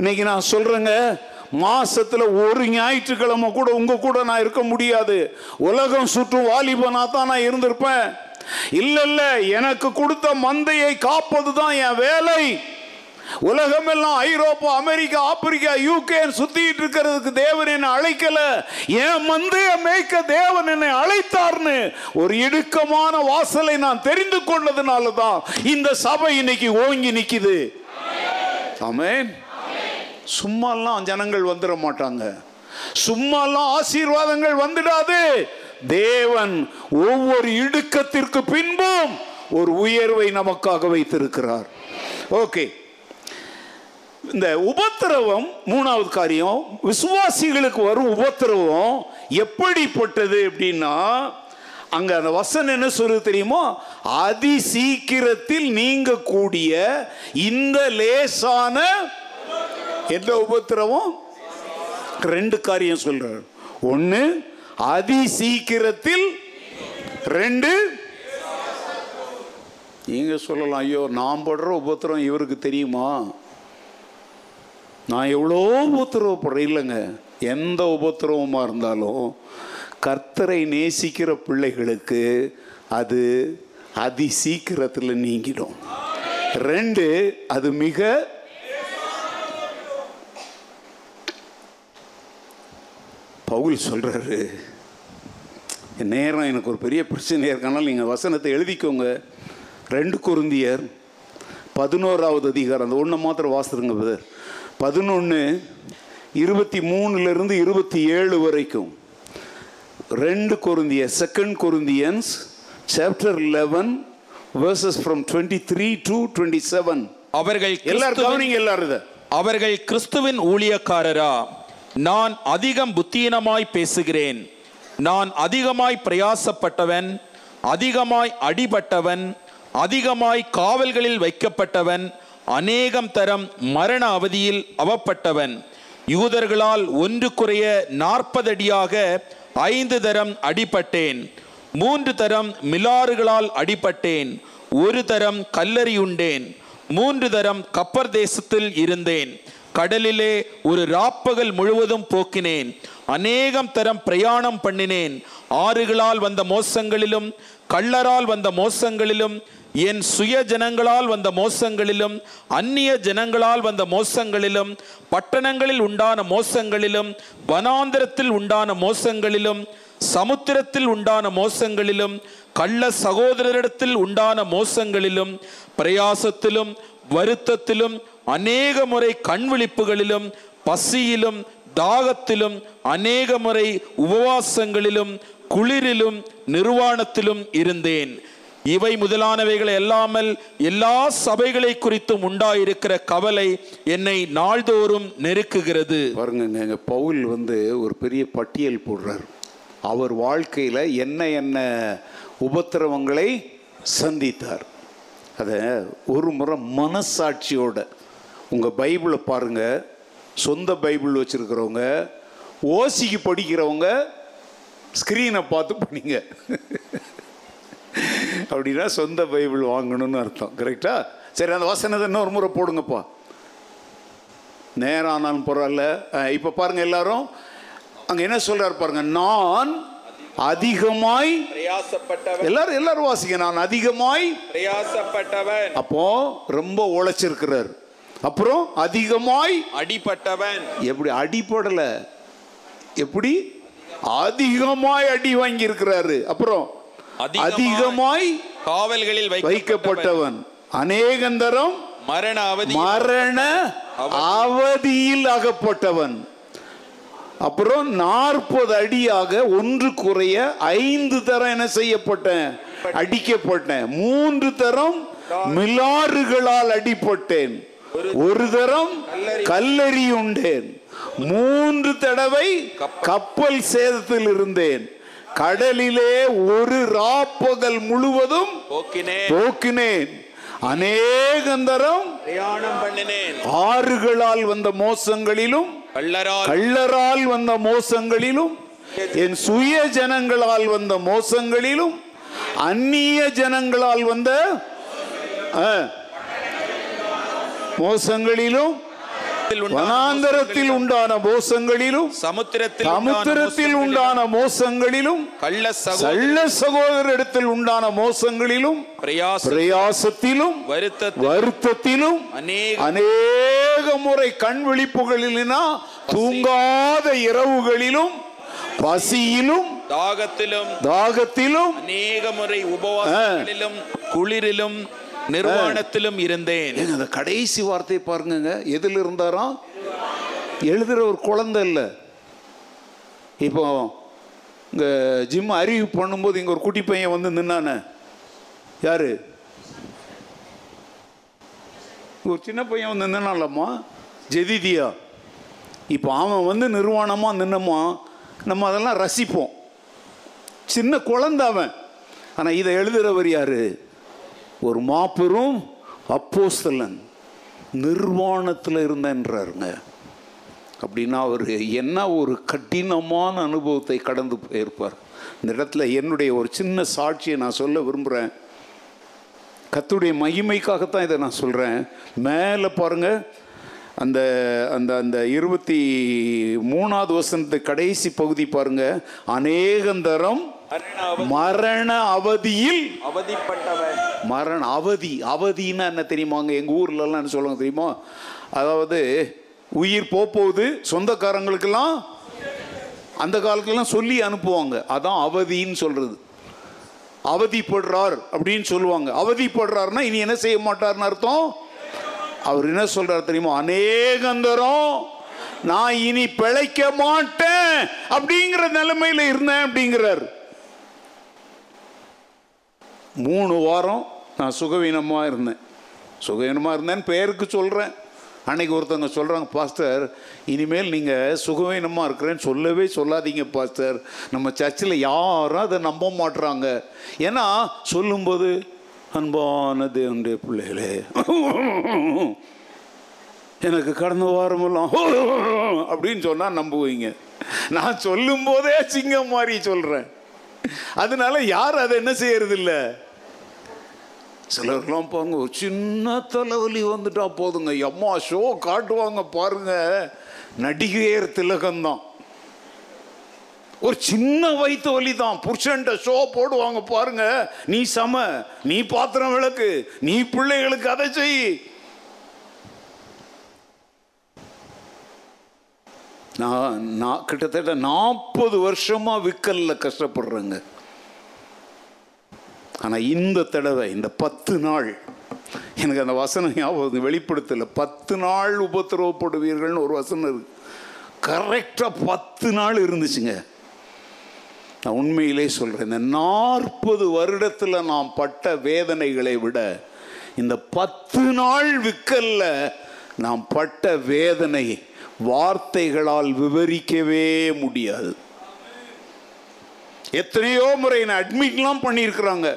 இன்றைக்கி நான் சொல்கிறேங்க, மாசத்துல ஒரு ஞாயிற்றுக்கிழமை கூட உங்க கூட நான் இருக்க முடியாது. உலகம் சுற்றும் வாலிபனா தான் நான் இருந்திருப்பேன். இல்ல இல்ல, எனக்கு கொடுத்த மந்தையை காப்பது தான் என் வேலை. உலகம் எல்லாம் ஐரோப்பா, அமெரிக்கா, ஆப்பிரிக்கா, யூகே சுத்திட்டு இருக்கிறதுக்கு தேவன் என்னை அழைக்கல, என் மந்தைய மேய்க்க தேவன் என்னை அழைத்தார்னு ஒரு இடுக்கமான வாசலை நான் தெரிந்து கொண்டதுனால தான் இந்த சபை இன்னைக்கு ஓங்கி நிக்குது. ஆமென். சும்மாலாம் ஜனங்கள் வந்துட மாட்டாங்க, சும்மாலாம் ஆசீர்வாதங்கள் வந்துடாது. தேவன் ஒவ்வொரு இடுக்கத்திற்கு பின்பும் ஒரு உயர்வை நமக்காக வைத்திருக்கிறார். ஓகே, இந்த உபத்திரவம் மூணாவது காரியம், விசுவாசிகளுக்கு வரும் உபத்திரவம் எப்படிப்பட்டது அப்படின்னா, அங்க அந்த வசனம் என்ன சொல்லுது தெரியுமோ, அதி சீக்கிரத்தில் நீங்க கூடிய இந்த லேசான எந்த உபத்திரவம், ரெண்டு காரியம் சொல்றார். ஒன்னு அதி சீக்கிரத்தில், ரெண்டு நீங்க சொல்லலாம் ஐயோ நான் படுற உபத்திரம் இவருக்கு தெரியுமா, நான் எவ்வளோ உபத்திரவப்படுறேன். இல்லைங்க, எந்த உபத்திரவமாக இருந்தாலும் கர்த்தரை நேசிக்கிற பிள்ளைகளுக்கு அது அதி சீக்கிரத்தில் நீங்கிடும். ரெண்டு, அது மிக பவுல் சொல்கிறாரு, நேரம் எனக்கு ஒரு பெரிய பிரச்சனையாக இருக்கனால நீங்கள் வசனத்தை எழுதிக்கோங்க. ரெண்டு கொரிந்தியர் பதினோராவது அதிகாரம், அந்த ஒன்றை மாத்திரம் வாசிருங்க பிரதர். பதினொன்று இருபத்தி மூணுலேருந்து இருபத்தி ஏழு வரைக்கும், ரெண்டு கொரிந்திய second Corinthians chapter eleven verses from twenty three to twenty seven. அவர்கள் எல்லாரும் எல்லாரும் அவர்கள் கிறிஸ்துவின் ஊழியக்காரரா, நான் அதிகம் புத்தியீனமாய் பேசுகிறேன், நான் அதிகமாய் பிரயாசப்பட்டவன், அதிகமாய் அடிபட்டவன், அதிகமாய் காவல்களில் வைக்கப்பட்டவன், அநேகம் தரம் மரண அவதியில் அவப்பட்டவன், யூதர்களால் ஒன்று குறைய நாற்பது அடியாக ஐந்து தரம் அடிபட்டேன், மூன்று தரம் மிலாறுகளால் அடிபட்டேன், ஒரு தரம் கல்லறியுண்டேன், மூன்று தரம் கப்பர் தேசத்தில் இருந்தேன், கடலிலே ஒரு ராப்பகல் முழுவதும் போக்கினேன், அநேகம் தரம் பிரயாணம் பண்ணினேன், ஆறுகளால் வந்த மோசங்களிலும் கள்ளரால் வந்த மோசங்களிலும் என் சுய ஜனங்களால் வந்த மோசங்களிலும் அந்நிய ஜனங்களால் வந்த மோசங்களிலும் பட்டணங்களில் உண்டான மோசங்களிலும் வனாந்திரத்தில் உண்டான மோசங்களிலும் சமுத்திரத்தில் உண்டான மோசங்களிலும் கள்ள சகோதரரிடத்தில் உண்டான மோசங்களிலும் பிரயாசத்திலும் வருத்தத்திலும் அநேக முறை கண்விழிப்புகளிலும் பசியிலும் தாகத்திலும் அநேக முறை உபவாசங்களிலும் குளிரிலும் நிர்வாணத்திலும் இருந்தேன். இவை முதலானவைகளை அல்லாமல் எல்லா சபைகளை குறித்தும் உண்டாயிருக்கிற கவலை என்னை நாள்தோறும் நெருக்குகிறது. பாருங்க, பவுல் வந்து ஒரு பெரிய பட்டியல் போடுறார், அவர் வாழ்க்கையில என்ன என்ன உபத்திரவங்களை சந்தித்தார். அதை ஒரு முறை மனசாட்சியோட உங்க பைபிளை பாருங்க, சொந்த பைபிள் வச்சிருக்கிறவங்க, ஓசிக்கு படிக்கிறவங்க ஸ்கிரீனை பார்த்து பண்ணிங்க அப்படின்னா சொந்த பைபிள் வாங்கணும்னு அர்த்தம். கரெக்டா? சரி, அந்த வசனத்தை இன்னொரு முறை போடுங்கப்பா, நேரம் ஆனாலும் பரவாயில்ல. இப்போ பாருங்க எல்லாரும் அங்கே என்ன சொல்றாரு பாருங்க, நான் அதிகமாய் பிரயாசப்பட்டவன். எல்லாரும் எல்லாரும் வாசிங்க, நான் அதிகமாய் பிரயாசப்பட்டவன். அப்போ ரொம்ப உழைச்சிருக்கிறார். அப்புறம் அதிகமாய் அடிபட்டவன். எப்படி அடிபடல, எப்படி அதிகமாய் அடி வாங்கி இருக்கிறாரு. அப்புறம் அதிகமாய் காவல்களில் வைக்கப்பட்டவன், அநேகந்தரம் மரண மரண அவதியில் அகப்பட்டவன், அப்புறம் நாற்பது அடியாக ஒன்று குறைய ஐந்து தரம் என செய்யப்பட்டேன், அடிக்கப்பட்டேன், மூன்று தரம் மிலாறுகளால் அடிப்பட்டேன், ஒரு தரம் கல்லறி உண்டேன், மூன்று தடவை கப்பல் சேதத்தில் இருந்தேன், கடலிலே ஒரு ராப்பகல் முழுவதும் போக்கினேன், அநேகந்தரம் பிரயாணம் பண்ணினேன், ஆறுகளால் வந்த மோசங்களிலும் கள்ளரால் வந்த மோசங்களிலும் என் சுய ஜனங்களால் வந்த மோசங்களிலும் அந்நிய ஜனங்களால் வந்த மோசங்களிலும் வனாந்தரத்தில் உண்டான மோசங்களிலும் சமுத்திரத்தில் சமுத்திரத்தில் உண்டான மோசங்களிலும் கள்ள சகோதரரிடத்தில் உண்டான மோசங்களிலும் பிரயாசத்திலும் வருத்தத்திலும் அநேக முறை கண் விழிப்புகளிலா தூங்காத இரவுகளிலும் பசியிலும் தாகத்திலும் தாகத்திலும் அநேக முறை உபவாசங்களிலும் குளிரிலும் நிர்வாணத்திலும் இருந்தேன். அந்த கடைசி வார்த்தை பாருங்க, எதில் இருந்தாரா எழுதுற ஒரு குழந்தை இல்லை. இப்போ இங்கே ஜிம் அறிவு பண்ணும்போது இங்கே ஒரு குட்டி பையன் வந்து நின்னானே, யாரு ஒரு சின்ன பையன் வந்து நின்னான்லம்மா ஜெதிதியா. இப்போ அவன் வந்து நிர்வாணமாக நின்னம்மா, நம்ம அதெல்லாம் ரசிப்போம், சின்ன குழந்தை அவன். ஆனால் இதை எழுதுறவர் யாரு? ஒரு மாபெரும் அப்போஸ்தலன். நிர்வாணத்தில் இருந்தேன்றாருங்க. அப்படின்னா அவர் என்ன ஒரு கடினமான அனுபவத்தை கடந்து போயிருப்பார். இந்த இடத்துல என்னுடைய ஒரு சின்ன சாட்சியை நான் சொல்ல விரும்புகிறேன். கர்த்தருடைய மகிமைக்காகத்தான் இதை நான் சொல்கிறேன். மேலே பாருங்கள், அந்த அந்த அந்த இருபத்தி மூணாவது வசனத்து கடைசி பகுதி பாருங்க. அநேகந்தரம் மரண அவதியில் அவதிப்பட்டவன். மரண அவதி, அவதினா என்ன தெரியுமாங்க? எங்கள் ஊர்ல எல்லாம் சொல்லுங்க தெரியுமா, அதாவது உயிர் போகுது சொந்தக்காரங்களுக்கெல்லாம் அந்த காலத்துலாம் சொல்லி அனுப்புவாங்க, அதான் அவதின்னு சொல்றது. அவதிப்படுறார் அப்படின்னு சொல்லுவாங்க. அவதிப்படுறாருன்னா இனி என்ன செய்ய மாட்டார்னு அர்த்தம். அவர் என்ன சொல்றாரு தெரியுமா? அநேகந்தரம் நான் இனி பிழைக்க மாட்டேன் அப்படிங்கிற நிலைமையில இருந்தேன் அப்படிங்கிறார். மூணு வாரம் நான் சுகவீனமா இருந்தேன். சுகவீனமா இருந்தேன்னு பெயருக்கு சொல்றேன். அன்னைக்கு ஒருத்தவங்க சொல்றாங்க, பாஸ்டர் இனிமேல் நீங்க சுகவீனமா இருக்கிறேன்னு சொல்லவே சொல்லாதீங்க பாஸ்டர், நம்ம சர்ச்சில் யாரும் அதை நம்ப மாட்டுறாங்க. ஏன்னா சொல்லும்போது அன்பான தேவனுடைய பிள்ளைகளே, எனக்கு கடந்த வாரமெல்லாம் அப்படின்னு சொன்னால் நம்புவீங்க. நான் சொல்லும் போதே சிங்கம் மாதிரி சொல்கிறேன். அதனால யார் அதை என்ன செய்யறது இல்லை. சிலருக்கெல்லாம் பாருங்க, ஒரு சின்ன தலைவலி வந்துட்டா போதுங்க, அம்மா ஷோ காட்டுவாங்க பாருங்க. நடிகையர் திலகம்தான், ஒரு சின்ன வயிற்று வலி தான் புருஷன்ட்ட ஷோ போடுவாங்க பாருங்க. நீ சம, நீ பாத்திரம் விளக்கு, நீ பிள்ளைகளுக்கு அதை செய். நான் நான் கிட்டத்தட்ட நாற்பது வருஷமா விக்கல்ல கஷ்டப்படுறேங்க. ஆனா இந்த தடவை இந்த பத்து நாள் எனக்கு அந்த வசனம் ஞாபகம் வெளிப்படுத்தல. பத்து நாள் உபத்திரவப்படுவீர்கள்னு ஒரு வசனம் இருக்கு. கரெக்டா பத்து நாள் இருந்துச்சுங்க. நான் உண்மையிலே சொல்கிறேன், இந்த நாற்பது வருடத்தில் நான் பட்ட வேதனைகளை விட இந்த பத்து நாள் விக்கல்ல நான் பட்ட வேதனை வார்த்தைகளால் விவரிக்கவே முடியாது. எத்தனையோ முறை நான் அட்மிட்லாம் பண்ணியிருக்கிறாங்க.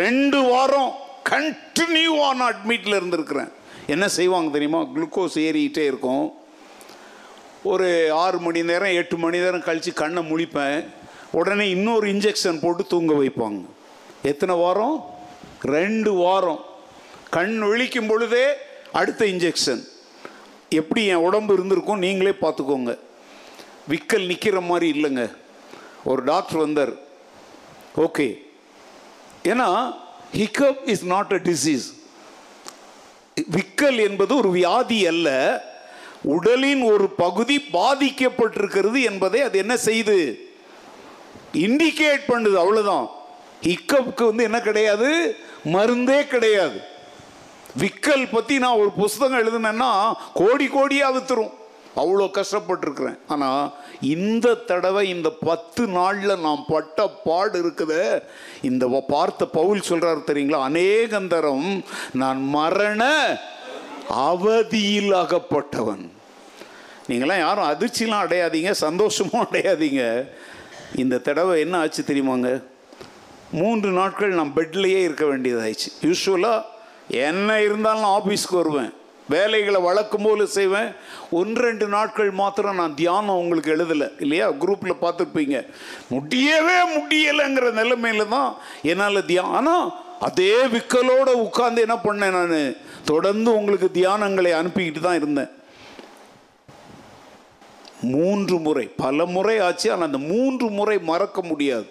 ரெண்டு வாரம் கண்டினியூவாக நான் அட்மிட்டில் இருந்திருக்கிறேன். என்ன செய்வாங்க தெரியுமா? குளுக்கோஸ் ஏறிக்கிட்டே இருக்கும். ஒரு ஆறு மணி நேரம் எட்டு மணி நேரம் கழித்து கண்ணை முழிப்பேன். உடனே இன்னொரு இன்ஜெக்ஷன் போட்டு தூங்க வைப்பாங்க. எத்தனை வாரம்? ரெண்டு வாரம். கண் விழிக்கும் பொழுதே அடுத்த இன்ஜெக்ஷன். எப்படி என் உடம்பு இருந்திருக்கும் நீங்களே பார்த்துக்கோங்க. விக்கல் நிற்கிற மாதிரி இல்லைங்க. ஒரு டாக்டர் வந்தார். ஓகே, ஏன்னா hiccup is not a disease. விக்கல் என்பது ஒரு வியாதி அல்ல, உடலின் ஒரு பகுதி பாதிக்கப்பட்டிருக்கிறது என்பதை அது என்ன செய்து இண்டிகேட் பண்ணுது, அவ்வளவுதான். ஹிக்கப்புக்கு வந்து என்ன கிடையாது, மருந்தே கிடையாது. விக்கல் பற்றி நான் ஒரு புஸ்தகம் எழுதுனேன்னா கோடி கோடியாக வித்துரும், அவ்வளோ கஷ்டப்பட்டுருக்குறேன். ஆனால் இந்த தடவை இந்த பத்து நாளில் நான் பட்ட பாடு இருக்குது. இந்த பார்த்த பவுல் சொல்கிறார் தெரியுங்களா, அநேகந்தரம் நான் மரண அவதியில் அகப்பட்டவன். நீங்களாம் யாரும் அதிர்ச்சிலாம் அடையாதீங்க, சந்தோஷமும் அடையாதீங்க. இந்த தடவை என்ன ஆச்சு தெரியுமாங்க? மூன்று நாட்கள் நான் பெட்லேயே இருக்க வேண்டியதாகிடுச்சு. யூஸ்வலாக என்ன இருந்தாலும் நான் ஆஃபீஸ்க்கு வருவேன், வேலைகளை வழக்கம் போல் செய்வேன். ஒன்று ரெண்டு நாட்கள் மாத்திரம் நான் தியானம் உங்களுக்கு எழுதலை இல்லையா, குரூப்பில் பார்த்துருப்பீங்க. முடியவே முடியலைங்கிற நிலைமையில தான் என்னால் தியானம். ஆனால் அதே விக்கலோடு உட்காந்து என்ன பண்ணேன் நான், தொடர்ந்து உங்களுக்கு தியானங்களை அனுப்பிக்கிட்டு தான் இருந்தேன். மூன்று முறை பல முறை ஆச்சு. ஆனால் அந்த மூன்று முறை மறக்க முடியாது.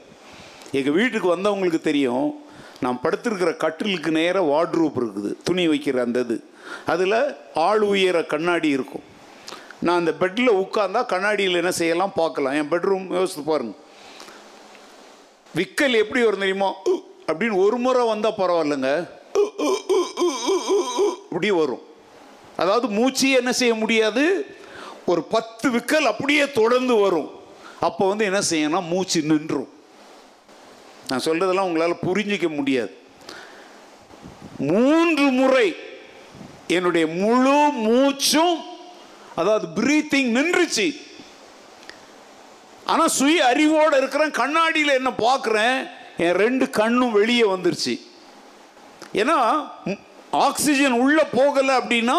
எங்கள் வீட்டுக்கு வந்தவங்களுக்கு தெரியும், நான் படுத்திருக்கிற கட்டிலுக்கு நேராக வார்ட்ரூப் இருக்குது, துணி வைக்கிற அந்த இது, அதில் ஆள் உயர கண்ணாடி இருக்கும். நான் அந்த பெட்டில் உட்கார்ந்தா கண்ணாடியில் என்ன செய்யலாம் பார்க்கலாம். என் பெட்ரூம் யோசித்து பாருங்கள், விக்கல் எப்படி வரும் தெரியுமா? அப்படின்னு ஒரு முறை வந்தால் பரவாயில்லைங்க, இப்படி வரும். அதாவது மூச்சு என்ன செய்ய முடியாது, ஒரு பத்து விக்கல் அப்படியே தொடர்ந்து வரும். அப்போ வந்து என்ன செய்யணும், மூச்சு நின்றும். நான் சொல்றதெல்லாம் உங்களால் புரிஞ்சிக்க முடியாது. மூன்று முறை என்னுடைய முழு மூச்சும், அதாவது பிரீத்திங் நின்றுச்சு. ஆனால் சுய அறிவோடு இருக்கிறேன், கண்ணாடியில் என்ன பார்க்குறேன், என் ரெண்டு கண்ணும் வெளியே வந்துருச்சு. ஏன்னா ஆக்சிஜன் உள்ளே போகலை அப்படின்னா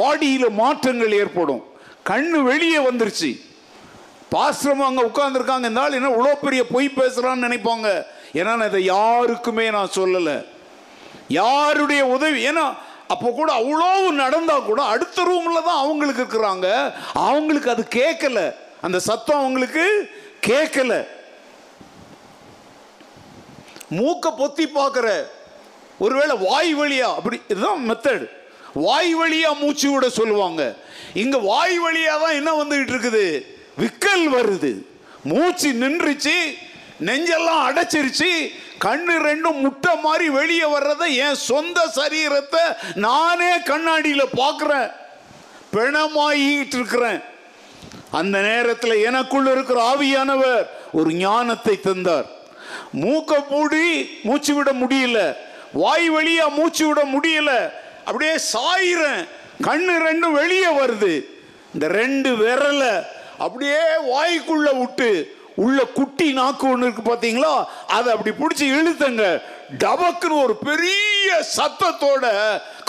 பாடியில் மாற்றங்கள் ஏற்படும். கண்ணு வெளியே வந்துருச்சு. பாஸ்ரம் அங்கே உட்கார்ந்துருக்காங்க, இருந்தாலும் என்ன இவ்வளோ பெரிய பொய் பேசுகிறான்னு நினைப்பாங்க. ஏன்னா நான் இதை யாருக்குமே நான் சொல்லலை, யாருடைய உதவி. ஏன்னா அப்போ கூட அவ்வளோ நடந்தால் கூட அடுத்த ரூமில் தான் அவங்களுக்கு இருக்கிறாங்க, அவங்களுக்கு அது கேட்கலை, அந்த சத்தம் அவங்களுக்கு கேட்கலை. மூக்கை பொத்தி பார்க்குற, ஒருவேளை வாய் வழியா, அப்படி இதுதான் மெத்தட். வாய் வழியாக மூச்சு விட சொல்லுவாங்க. இங்கே வாய் வழியாக தான் என்ன வந்துகிட்டு இருக்குது, விக்கல் வருது. மூச்சு நின்றுச்சு, நெஞ்செல்லாம் அடைச்சிருச்சு, கண்ணு ரெண்டும் முட்டை மாதிரி வெளியே வர்றதை என் சொந்த சரீரத்தை நானே கண்ணாடியில் பார்க்குறேன், பிணமாகிட்டு இருக்கிறேன். அந்த நேரத்தில் எனக்குள்ள இருக்கிற ஆவியானவர் ஒரு ஞானத்தை தந்தார். மூக்க மூடி மூச்சு விட முடியல, வாய் வழியா மூச்சு விட முடியல, அப்படியே சாயிறேன், கண்ணு ரெண்டும் வெளியே வருது. இந்த ரெண்டு விரலை அப்படியே வாய்க்குள்ள விட்டு, உள்ள குட்டி நாக்கு ஒன்று இருக்கு பார்த்தீங்களா, அதை அப்படி பிடிச்சி இழுத்தங்க, டபக்குன்னு ஒரு பெரிய சத்தத்தோட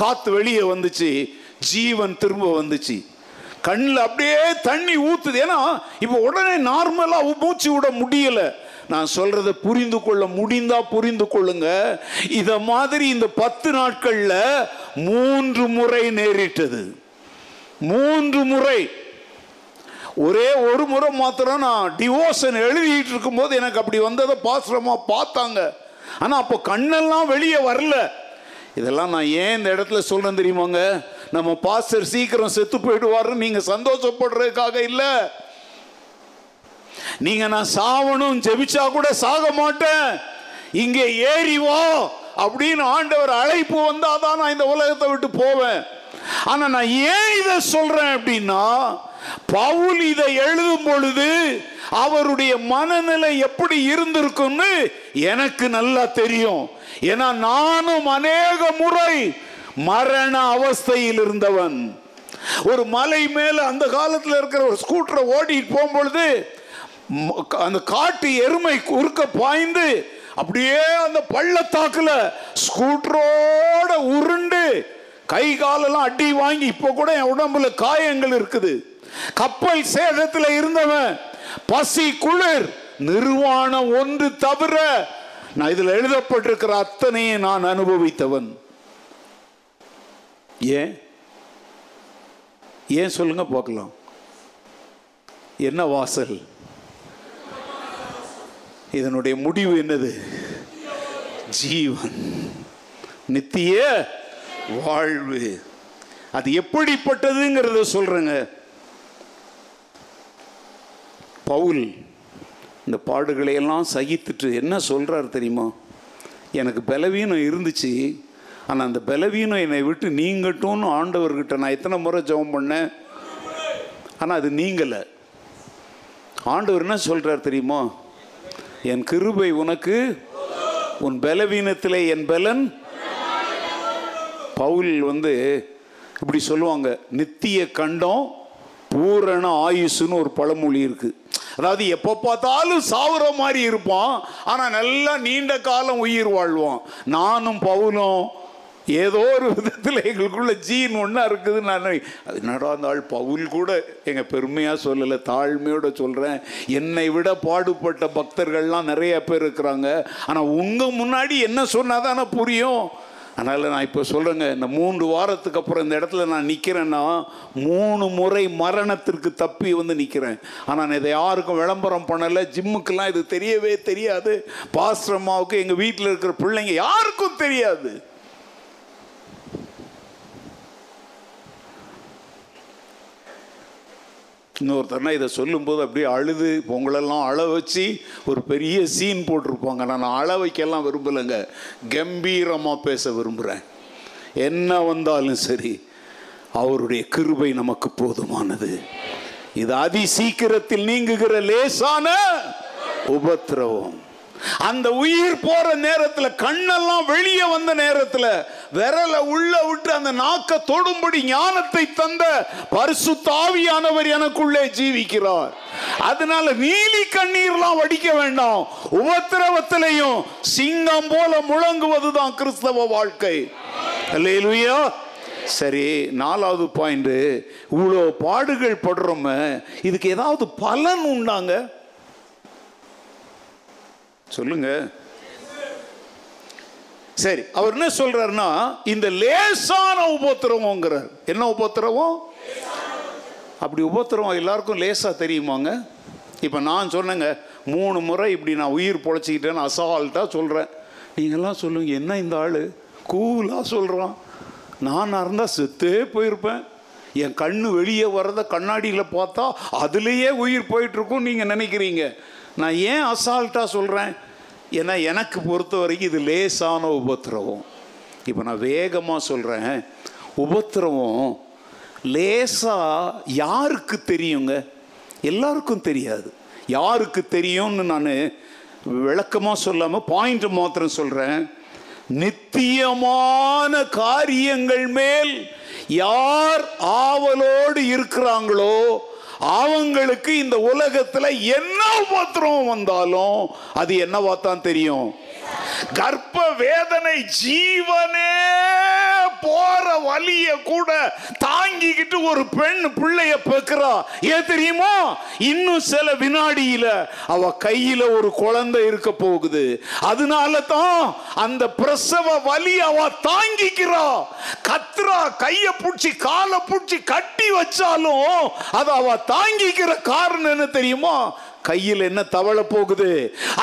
காத்து வெளியே வந்துச்சு, ஜீவன் திரும்ப வந்துச்சு. கண்ணில் அப்படியே தண்ணி ஊத்துது. ஏன்னா இப்போ உடனே நார்மலாக மூச்சு விட முடியலை. நான் சொல்றதை புரிந்து கொள்ள முடிந்தா புரிந்து கொள்ளுங்க. இத மாதிரி இந்த பத்து நாட்கள்ல மூன்று முறை நேரிட்டது. மூன்று முறை. ஒரே ஒரு முறை மாத்திரம் நான் டிவோஷன் எழுதிட்டு இருக்கும் போது எனக்கு அப்படி வந்ததை பாஸ்ரமா பார்த்தாங்க. ஆனா அப்போ கண்ணெல்லாம் வெளியே வரல. இதெல்லாம் நான் ஏன் இந்த இடத்துல சொல்றேன் தெரியுமாங்க? நம்ம பாஸ்டர் சீக்கிரம் செத்து போயிடுவாருன்னு நீங்க சந்தோஷப்படுறதுக்காக இல்லை. நீங்க நான் சாவணும் ஜெபிச்சா கூட சாக மாட்டேன், இங்கே ஏறி வா அப்படின்னு ஆண்டவர் அழைப்பு வந்தாதான் நான் இந்த உலகத்தை விட்டு போவேன். ஆனா நான் ஏன் இதை சொல்றேன் அப்படின்னா, பவுல் இதை எழுதும் பொழுது அவருடைய மனநிலை எப்படி இருந்திருக்கும்னு எனக்கு நல்லா தெரியும். ஏன்னா நானும் அநேக முறை மரண அவஸ்தையில் இருந்தவன். ஒரு மலை மேல அந்த காலத்தில் இருக்கிற ஒரு ஸ்கூட்டரை ஓடிட்டு போகும்பொழுது அந்த காட்டு எருமை குறுக்க பாய்ந்து அப்படியே அந்த பள்ளத்தாக்குல ஸ்கூட்டரோட உருண்டு கை காலெல்லாம் அடி வாங்கி இப்போ கூட என் உடம்புல காயங்கள் இருக்குது. கப்பல் சேதத்தில் இருந்தவன். பசி, குளிர், நிர்வாணம் ஒன்று தவிர நான் இதில் எழுதப்பட்டிருக்கிற அத்தனையே நான் அனுபவித்தவன். ஏன் ஏன் சொல்லுங்க பார்க்கலாம். என்ன வாசல்? இதனுடைய முடிவு என்னது? ஜீவன், நித்திய வாழ்வு. அது எப்படிப்பட்டதுங்கிறத சொல்றேங்க. பவுல் இந்த பாடுகளையெல்லாம் சகித்துட்டு என்ன சொல்றாரு தெரியுமா? எனக்கு பலவீனம் இருந்துச்சு, ஆனால் அந்த பலவீனம் என்னை விட்டு நீங்கட்டும்னு ஆண்டவர்கிட்ட நான் எத்தனை முறை ஜெபம் பண்ணேன், ஆனால் அது நீங்கலை. ஆண்டவர் என்ன சொல்றாரு தெரியுமா? என் கிருபை உனக்கு, உன் பலவீனத்திலே என் பலன். பவுல் வந்து இப்படி சொல்லுவாங்க, நித்திய கண்டம் பூரண ஆயுசுன்னு ஒரு பழமொழி இருக்கு. அதாவது எப்போ பார்த்தாலும் சாவுற மாதிரி இருப்பான், ஆனால் நல்லா நீண்ட காலம் உயிர் வாழ்வான். நானும் பவுலும் ஏதோ ஒரு விதத்தில் எங்களுக்குள்ள ஜீன் ஒன்றா இருக்குது. நான் நடந்தாள் பவுல் கூட எங்கள் பெருமையாக சொல்லலை, தாழ்மையோட சொல்கிறேன். என்னை விட பாடுபட்ட பக்தர்கள்லாம் நிறைய பேர் இருக்கிறாங்க. ஆனால் உங்கள் முன்னாடி என்ன சொன்னால் தானே புரியும். அதனால் நான் இப்போ சொல்கிறேங்க, இந்த மூன்று வாரத்துக்கு அப்புறம் இந்த இடத்துல நான் நிற்கிறேன்னா மூணு முறை மரணத்திற்கு தப்பி வந்து நிற்கிறேன். ஆனால் நான் இதை யாருக்கும் விளம்பரம் பண்ணலை, ஜிம்முக்கெல்லாம் இது தெரியவே தெரியாது, பாஸ்டர் அம்மாவுக்கு எங்கள் வீட்டில் இருக்கிற பிள்ளைங்க யாருக்கும் தெரியாது. இன்னொருத்தர்னா இதை சொல்லும்போது அப்படியே அழுது உங்களெல்லாம் அழ வச்சு ஒரு பெரிய சீன் போட்டிருப்பாங்க. நான் அழ வைக்கலாம் விரும்பலைங்க, கம்பீரமாக பேச விரும்புகிறேன். என்ன வந்தாலும் சரி, அவருடைய கிருபை நமக்கு போதுமானது. இது அதி சீக்கிரத்தில் நீங்குகிற லேசான உபத்திரவம். அந்த உயிர் போற நேரத்தில், கண்ணெல்லாம் வெளியே வந்த நேரத்தில் விரலை உள்ள விட்டு அந்த நாக்க தொடும்படி ஞானத்தை தந்த பரிசுத்த ஆவியானவர் எனக்குள்ளே ஜீவிக்கிறார். அதனால நீலி கண்ணீர்லாம் வடிக்க வேண்டாம். உபத்திரவத்திலையும் சிங்கம் போல முழங்குவதுதான் கிறிஸ்தவ வாழ்க்கை. அல்லேலூயா. சரி, நாலாவது பாயிண்ட், இவ்வளோ பாடுகள் படுறோம், இதுக்கு ஏதாவது பலன் உண்டாங்க சொல்லுங்க. சரி, அவர் என்ன சொல்றாருன்னா, இந்த லேசான உபத்திரவம். என்ன உபத்திரவம்? அப்படி உபத்திரவம் எல்லாருக்கும் லேசா தெரியுமாங்க? இப்ப நான் சொன்னேங்க, மூணு முறை இப்படி நான் உயிர் பொழைச்சிக்கிட்டேன்னு அசால்ட்டா சொல்றேன். நீங்கெல்லாம் சொல்லுங்க, என்ன இந்த ஆளு கூலா சொல்றான், நானா இருந்தா செத்தே போயிருப்பேன், என் கண்ணு வெளியே வர்றத கண்ணாடியில பார்த்தா அதுலேயே உயிர் போயிட்டு இருக்கும் நீங்க நினைக்கிறீங்க. நான் ஏன் அசால்ட்டாக சொல்கிறேன்? ஏன்னா எனக்கு பொறுத்த வரைக்கும் இது லேசான உபத்திரவம். இப்போ நான் வேகமாக சொல்கிறேன். உபத்திரவம் லேசாக யாருக்கு தெரியுங்க? எல்லாருக்கும் தெரியாது. யாருக்கு தெரியும்னு நான் விளக்கமாக சொல்லாமல் பாயிண்ட் மாத்திரம் சொல்கிறேன். நித்தியமான காரியங்கள் மேல் யார் ஆவலோடு இருக்கிறாங்களோ அவங்களுக்கு இந்த உலகத்துல என்ன உபத்திரம் வந்தாலும் அது என்னவா தான் தெரியும். கர்ப்ப வேதனை, ஜீவனே போற வலிய கூட தாங்கிக்கிட்டு ஒரு பெண் பிள்ளைய பெக்குறா. ஏன் தெரியுமா? இன்னும் சில வினாடியில அவ கையில ஒரு குழந்தை இருக்க போகுது. அதனால தான் அந்த பிரசவ வலி அவ தாங்கிக்கிறா, கத்துறா, கைய பிடிச்சி காலை பிடிச்சி கட்டி வச்சாலும் அது அவ தாங்கிக்கிற காரணம் என்ன தெரியுமா? கையில் என்ன தவள போகுது.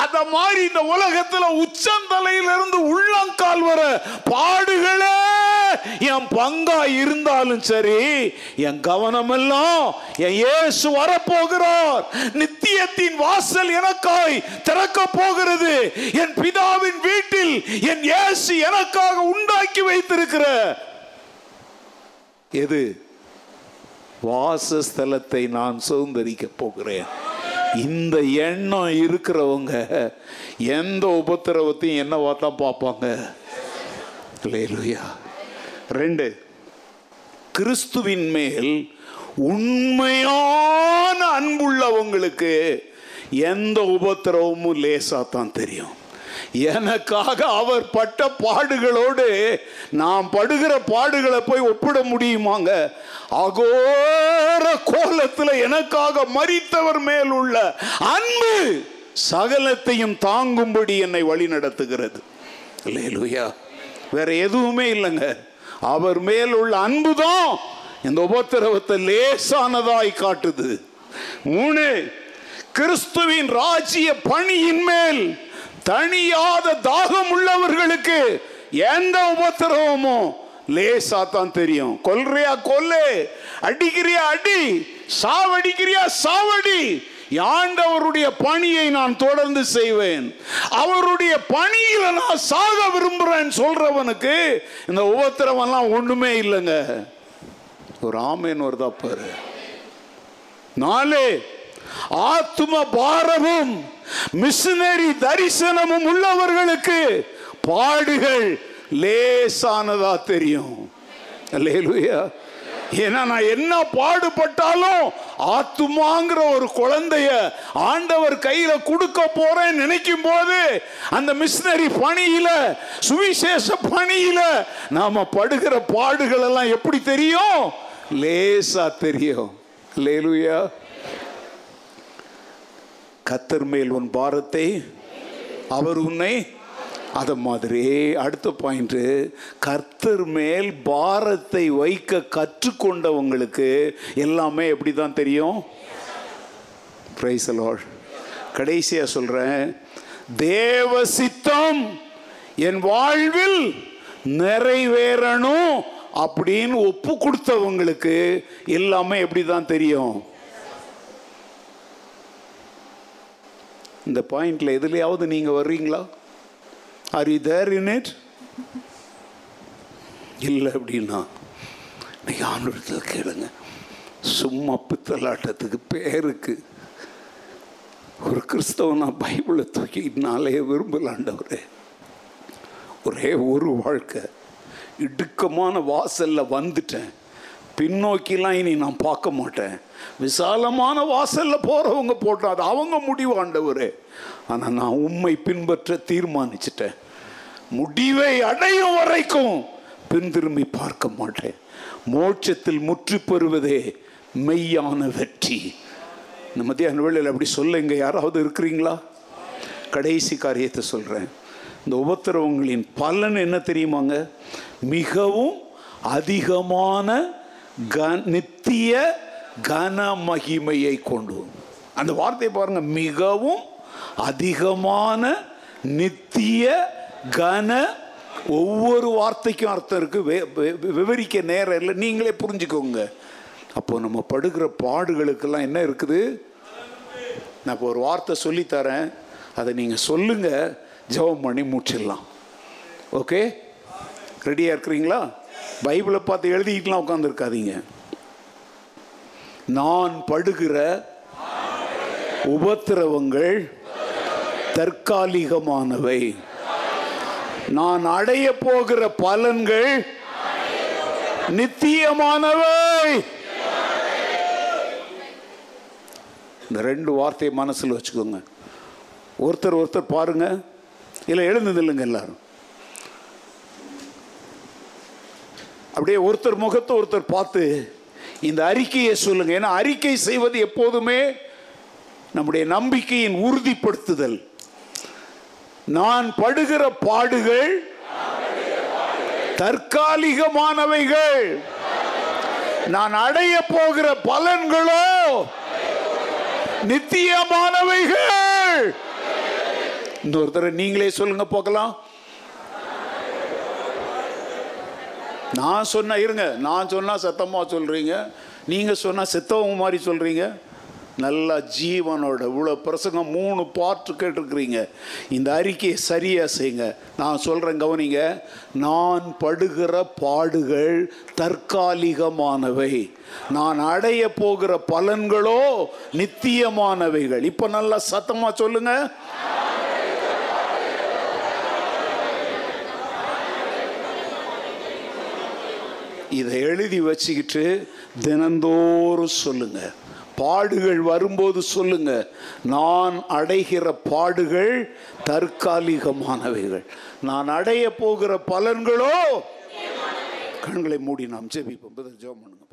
அத மாதிரி இந்த உலகத்துல உச்சந்தலையிலிருந்து உள்ளங்கால் வர பாடுகளே என் பங்கா இருந்தாலும் சரி, என் கவனம் எல்லாம் என் இயேசு வர போகிறார், நித்தியத்தின் வாசல் எனக்காய் திறக்க போகிறது, என் பிதாவின் வீட்டில் என் இயேசு எனக்காக உண்டாக்கி வைத்திருக்கிற எது வாசஸ்தலத்தை நான் சுதந்தரிக்க போகிறேன். இந்த எண்ணம் இருக்கிறவங்க எந்த உபத்திரவத்தையும் என்னவா தான் பார்ப்பாங்க. அல்லேலூயா. ரெண்டு, கிறிஸ்துவின் மேல் உண்மையான அன்புள்ளவங்களுக்கு எந்த உபத்திரவமும் லேசா தான் தெரியும். எனக்காக அவர் பட்ட பாடுகளோடு நாம் படுகிற பாடுகளை போய் ஒப்பிட முடியுமாங்க? அகோர கோலத்தில் எனக்காக மரித்தவர் மேல் உள்ள அன்பு சகலத்தையும் தாங்கும்படி என்னை வழி நடத்துகிறது. அல்லேலூயா. வேற எதுவுமே இல்லைங்க, அவர் மேல் உள்ள அன்பு தான் இந்த உபத்திரவத்தை லேசானதாய் காட்டுது. மூணு, கிறிஸ்துவின் ராஜ்ய பணியின் மேல் தனியாத தாகம் உள்ளவர்களுக்கு எந்த உபத்திரவமும் லேசா தான் தெரியும். கொல்றியா கொல்லு, அடிக்கிறியா அடி, சாவடிக்கிறியா சாவடி, ஆண்டவருடைய பணியை நான் தொடர்ந்து செய்வேன், அவருடைய பணியில நான் சாக விரும்புறேன்னு சொல்றவனுக்கு இந்த உபத்திரவெல்லாம் ஒண்ணுமே இல்லைங்க. ஒரு ஆமேன் வருதா பாரு. நாலு, ஆத்தும பாரமும் மிஷனரி தரிசனமும் உள்ளவர்களுக்கு பாடுகள் லேசானதா தெரியும். அல்லேலூயா. ஏன்னா நான் என்ன பாடுபட்டாலும் ஆத்துமாங்கிற ஒரு குழந்தைய ஆண்டவர் கையில கொடுக்க போறேன் நினைக்கும் போது அந்த மிஷனரி பணியில சுவிசேஷ பணியில நாம படுகிற பாடுகள் எல்லாம் எப்படி தெரியும்? லேசா தெரியும். அல்லேலூயா. கர்த்தர் மேல் உன் பாரத்தை, அவர் உன்னை அது மாதிரி அடுத்த பாயிண்ட்டு, கர்த்தர் மேல் பாரத்தை வைக்க கற்றுக்கொண்டவங்களுக்கு எல்லாமே எப்படி தான் தெரியும்? Praise the Lord. கடைசியாக சொல்கிறேன், தேவ சித்தம் என் வாழ்வில் நிறைவேறணும் அப்படின்னு ஒப்பு கொடுத்தவங்களுக்கு எல்லாமே எப்படி தான் தெரியும்? இந்த பாயிண்டில் எதுலையாவது நீங்கள் வர்றீங்களா? Are you there in it? இல்லை அப்படின்னா நீங்கள் ஆண்டவர்கிட்ட கேளுங்க. சும்மா பித்தலாட்டத்துக்கு பேருக்கு ஒரு கிறிஸ்தவனா பைபிளை தூக்கினாலே விரும்பலாண்டவர். ஒரே ஒரு வாழ்க்கை, இடுக்கமான வாசலில் வந்துட்டேன், பின்னோக்கிலாம் இனி நான் பார்க்க மாட்டேன், விசாலமான வாசலில் போகிறவங்க போட்டோம், அது அவங்க முடிவு ஆண்டவர். ஆனால் நான் உம்மை பின்பற்ற தீர்மானிச்சிட்டேன், முடிவை அடையும் வரைக்கும் பின் திரும்பி பார்க்க மாட்டேன். மோட்சத்தில் முற்றி பெறுவதே மெய்யான வெற்றி. இந்த மத்தியான வேளையில் அப்படி சொல்லுங்க, யாராவது இருக்கிறீங்களா? கடைசி காரியத்தை சொல்கிறேன், இந்த உபத்திரவங்களின் பலன் என்ன தெரியுமாங்க? மிகவும் அதிகமான நித்திய கன மகிமையை கொண்டு. அந்த வார்த்தையை பாருங்க, மிகவும் அதிகமான நித்திய கன. ஒவ்வொரு வார்த்தைக்கும் அர்த்தம் இருக்கு, விவரிக்க நேரம் இல்லை, நீங்களே புரிஞ்சுக்கோங்க. அப்போ நம்ம படுகிற பாடுகளுக்கெல்லாம் என்ன இருக்குது? நான் இப்போ ஒரு வார்த்தை சொல்லித்தரேன், அதை நீங்கள் சொல்லுங்க, ஜெபம் பண்ணி முடிச்சிடலாம். ஓகே, ரெடியாக இருக்கிறீங்களா? பைபிளை பார்த்து எழுதிக்கிட்டுலாம் உட்காந்துருக்காதீங்க. நான் படுகிற உபத்திரவங்கள் தற்காலிகமானவை, நான் அடைய போகிற பலன்கள் நித்தியமானவை. இந்த ரெண்டு வார்த்தையை மனசில் வச்சுக்கோங்க. ஒருத்தர் ஒருத்தர் பாருங்க, இல்லை எழுந்ததில்லைங்க, எல்லாரும் அப்படியே ஒருத்தர் முகத்தை ஒருத்தர் பார்த்து இந்த அறிக்கையை சொல்லுங்க. ஏன்னா அறிக்கை செய்வது எப்போதுமே நம்முடைய நம்பிக்கையின் உறுதிப்படுத்துதல். நான் படுகிற பாடுகள் தற்காலிகமானவைகள், நான் அடைய போகிற பலன்களோ நித்தியமானவைகள். இன்னொரு தடவை நீங்களே சொல்லுங்க பார்க்கலாம். நான் சொன்ன இருங்க, நான் சொன்னால் சத்தமாக சொல்கிறீங்க, நீங்கள் சொன்னால் செத்தவங்க மாதிரி சொல்கிறீங்க. நல்லா ஜீவனோட இவ்வளோ பிரசங்கம் மூணு பாட்டு கேட்டிருக்கிறீங்க. இந்த அறிக்கையை சரியாக செய்யுங்க. நான் சொல்கிறேன் கவனிங்க, நான் படுகிற பாடுகள் தற்காலிகமானவை, நான் அடைய போகிற பலன்களோ நித்தியமானவைகள். இப்போ நல்லா சத்தமாக சொல்லுங்க. இதை எழுதி வச்சுக்கிட்டு தினந்தோறும் சொல்லுங்க. பாடுகள் வரும்போது சொல்லுங்க, நான் அடைகிற பாடுகள் தற்காலிகமானவைகள், நான் அடைய போகிற பலன்களோ. கண்களை மூடி நாம் ஜெபிப்போம். ஜெபம் பண்ணுங்க.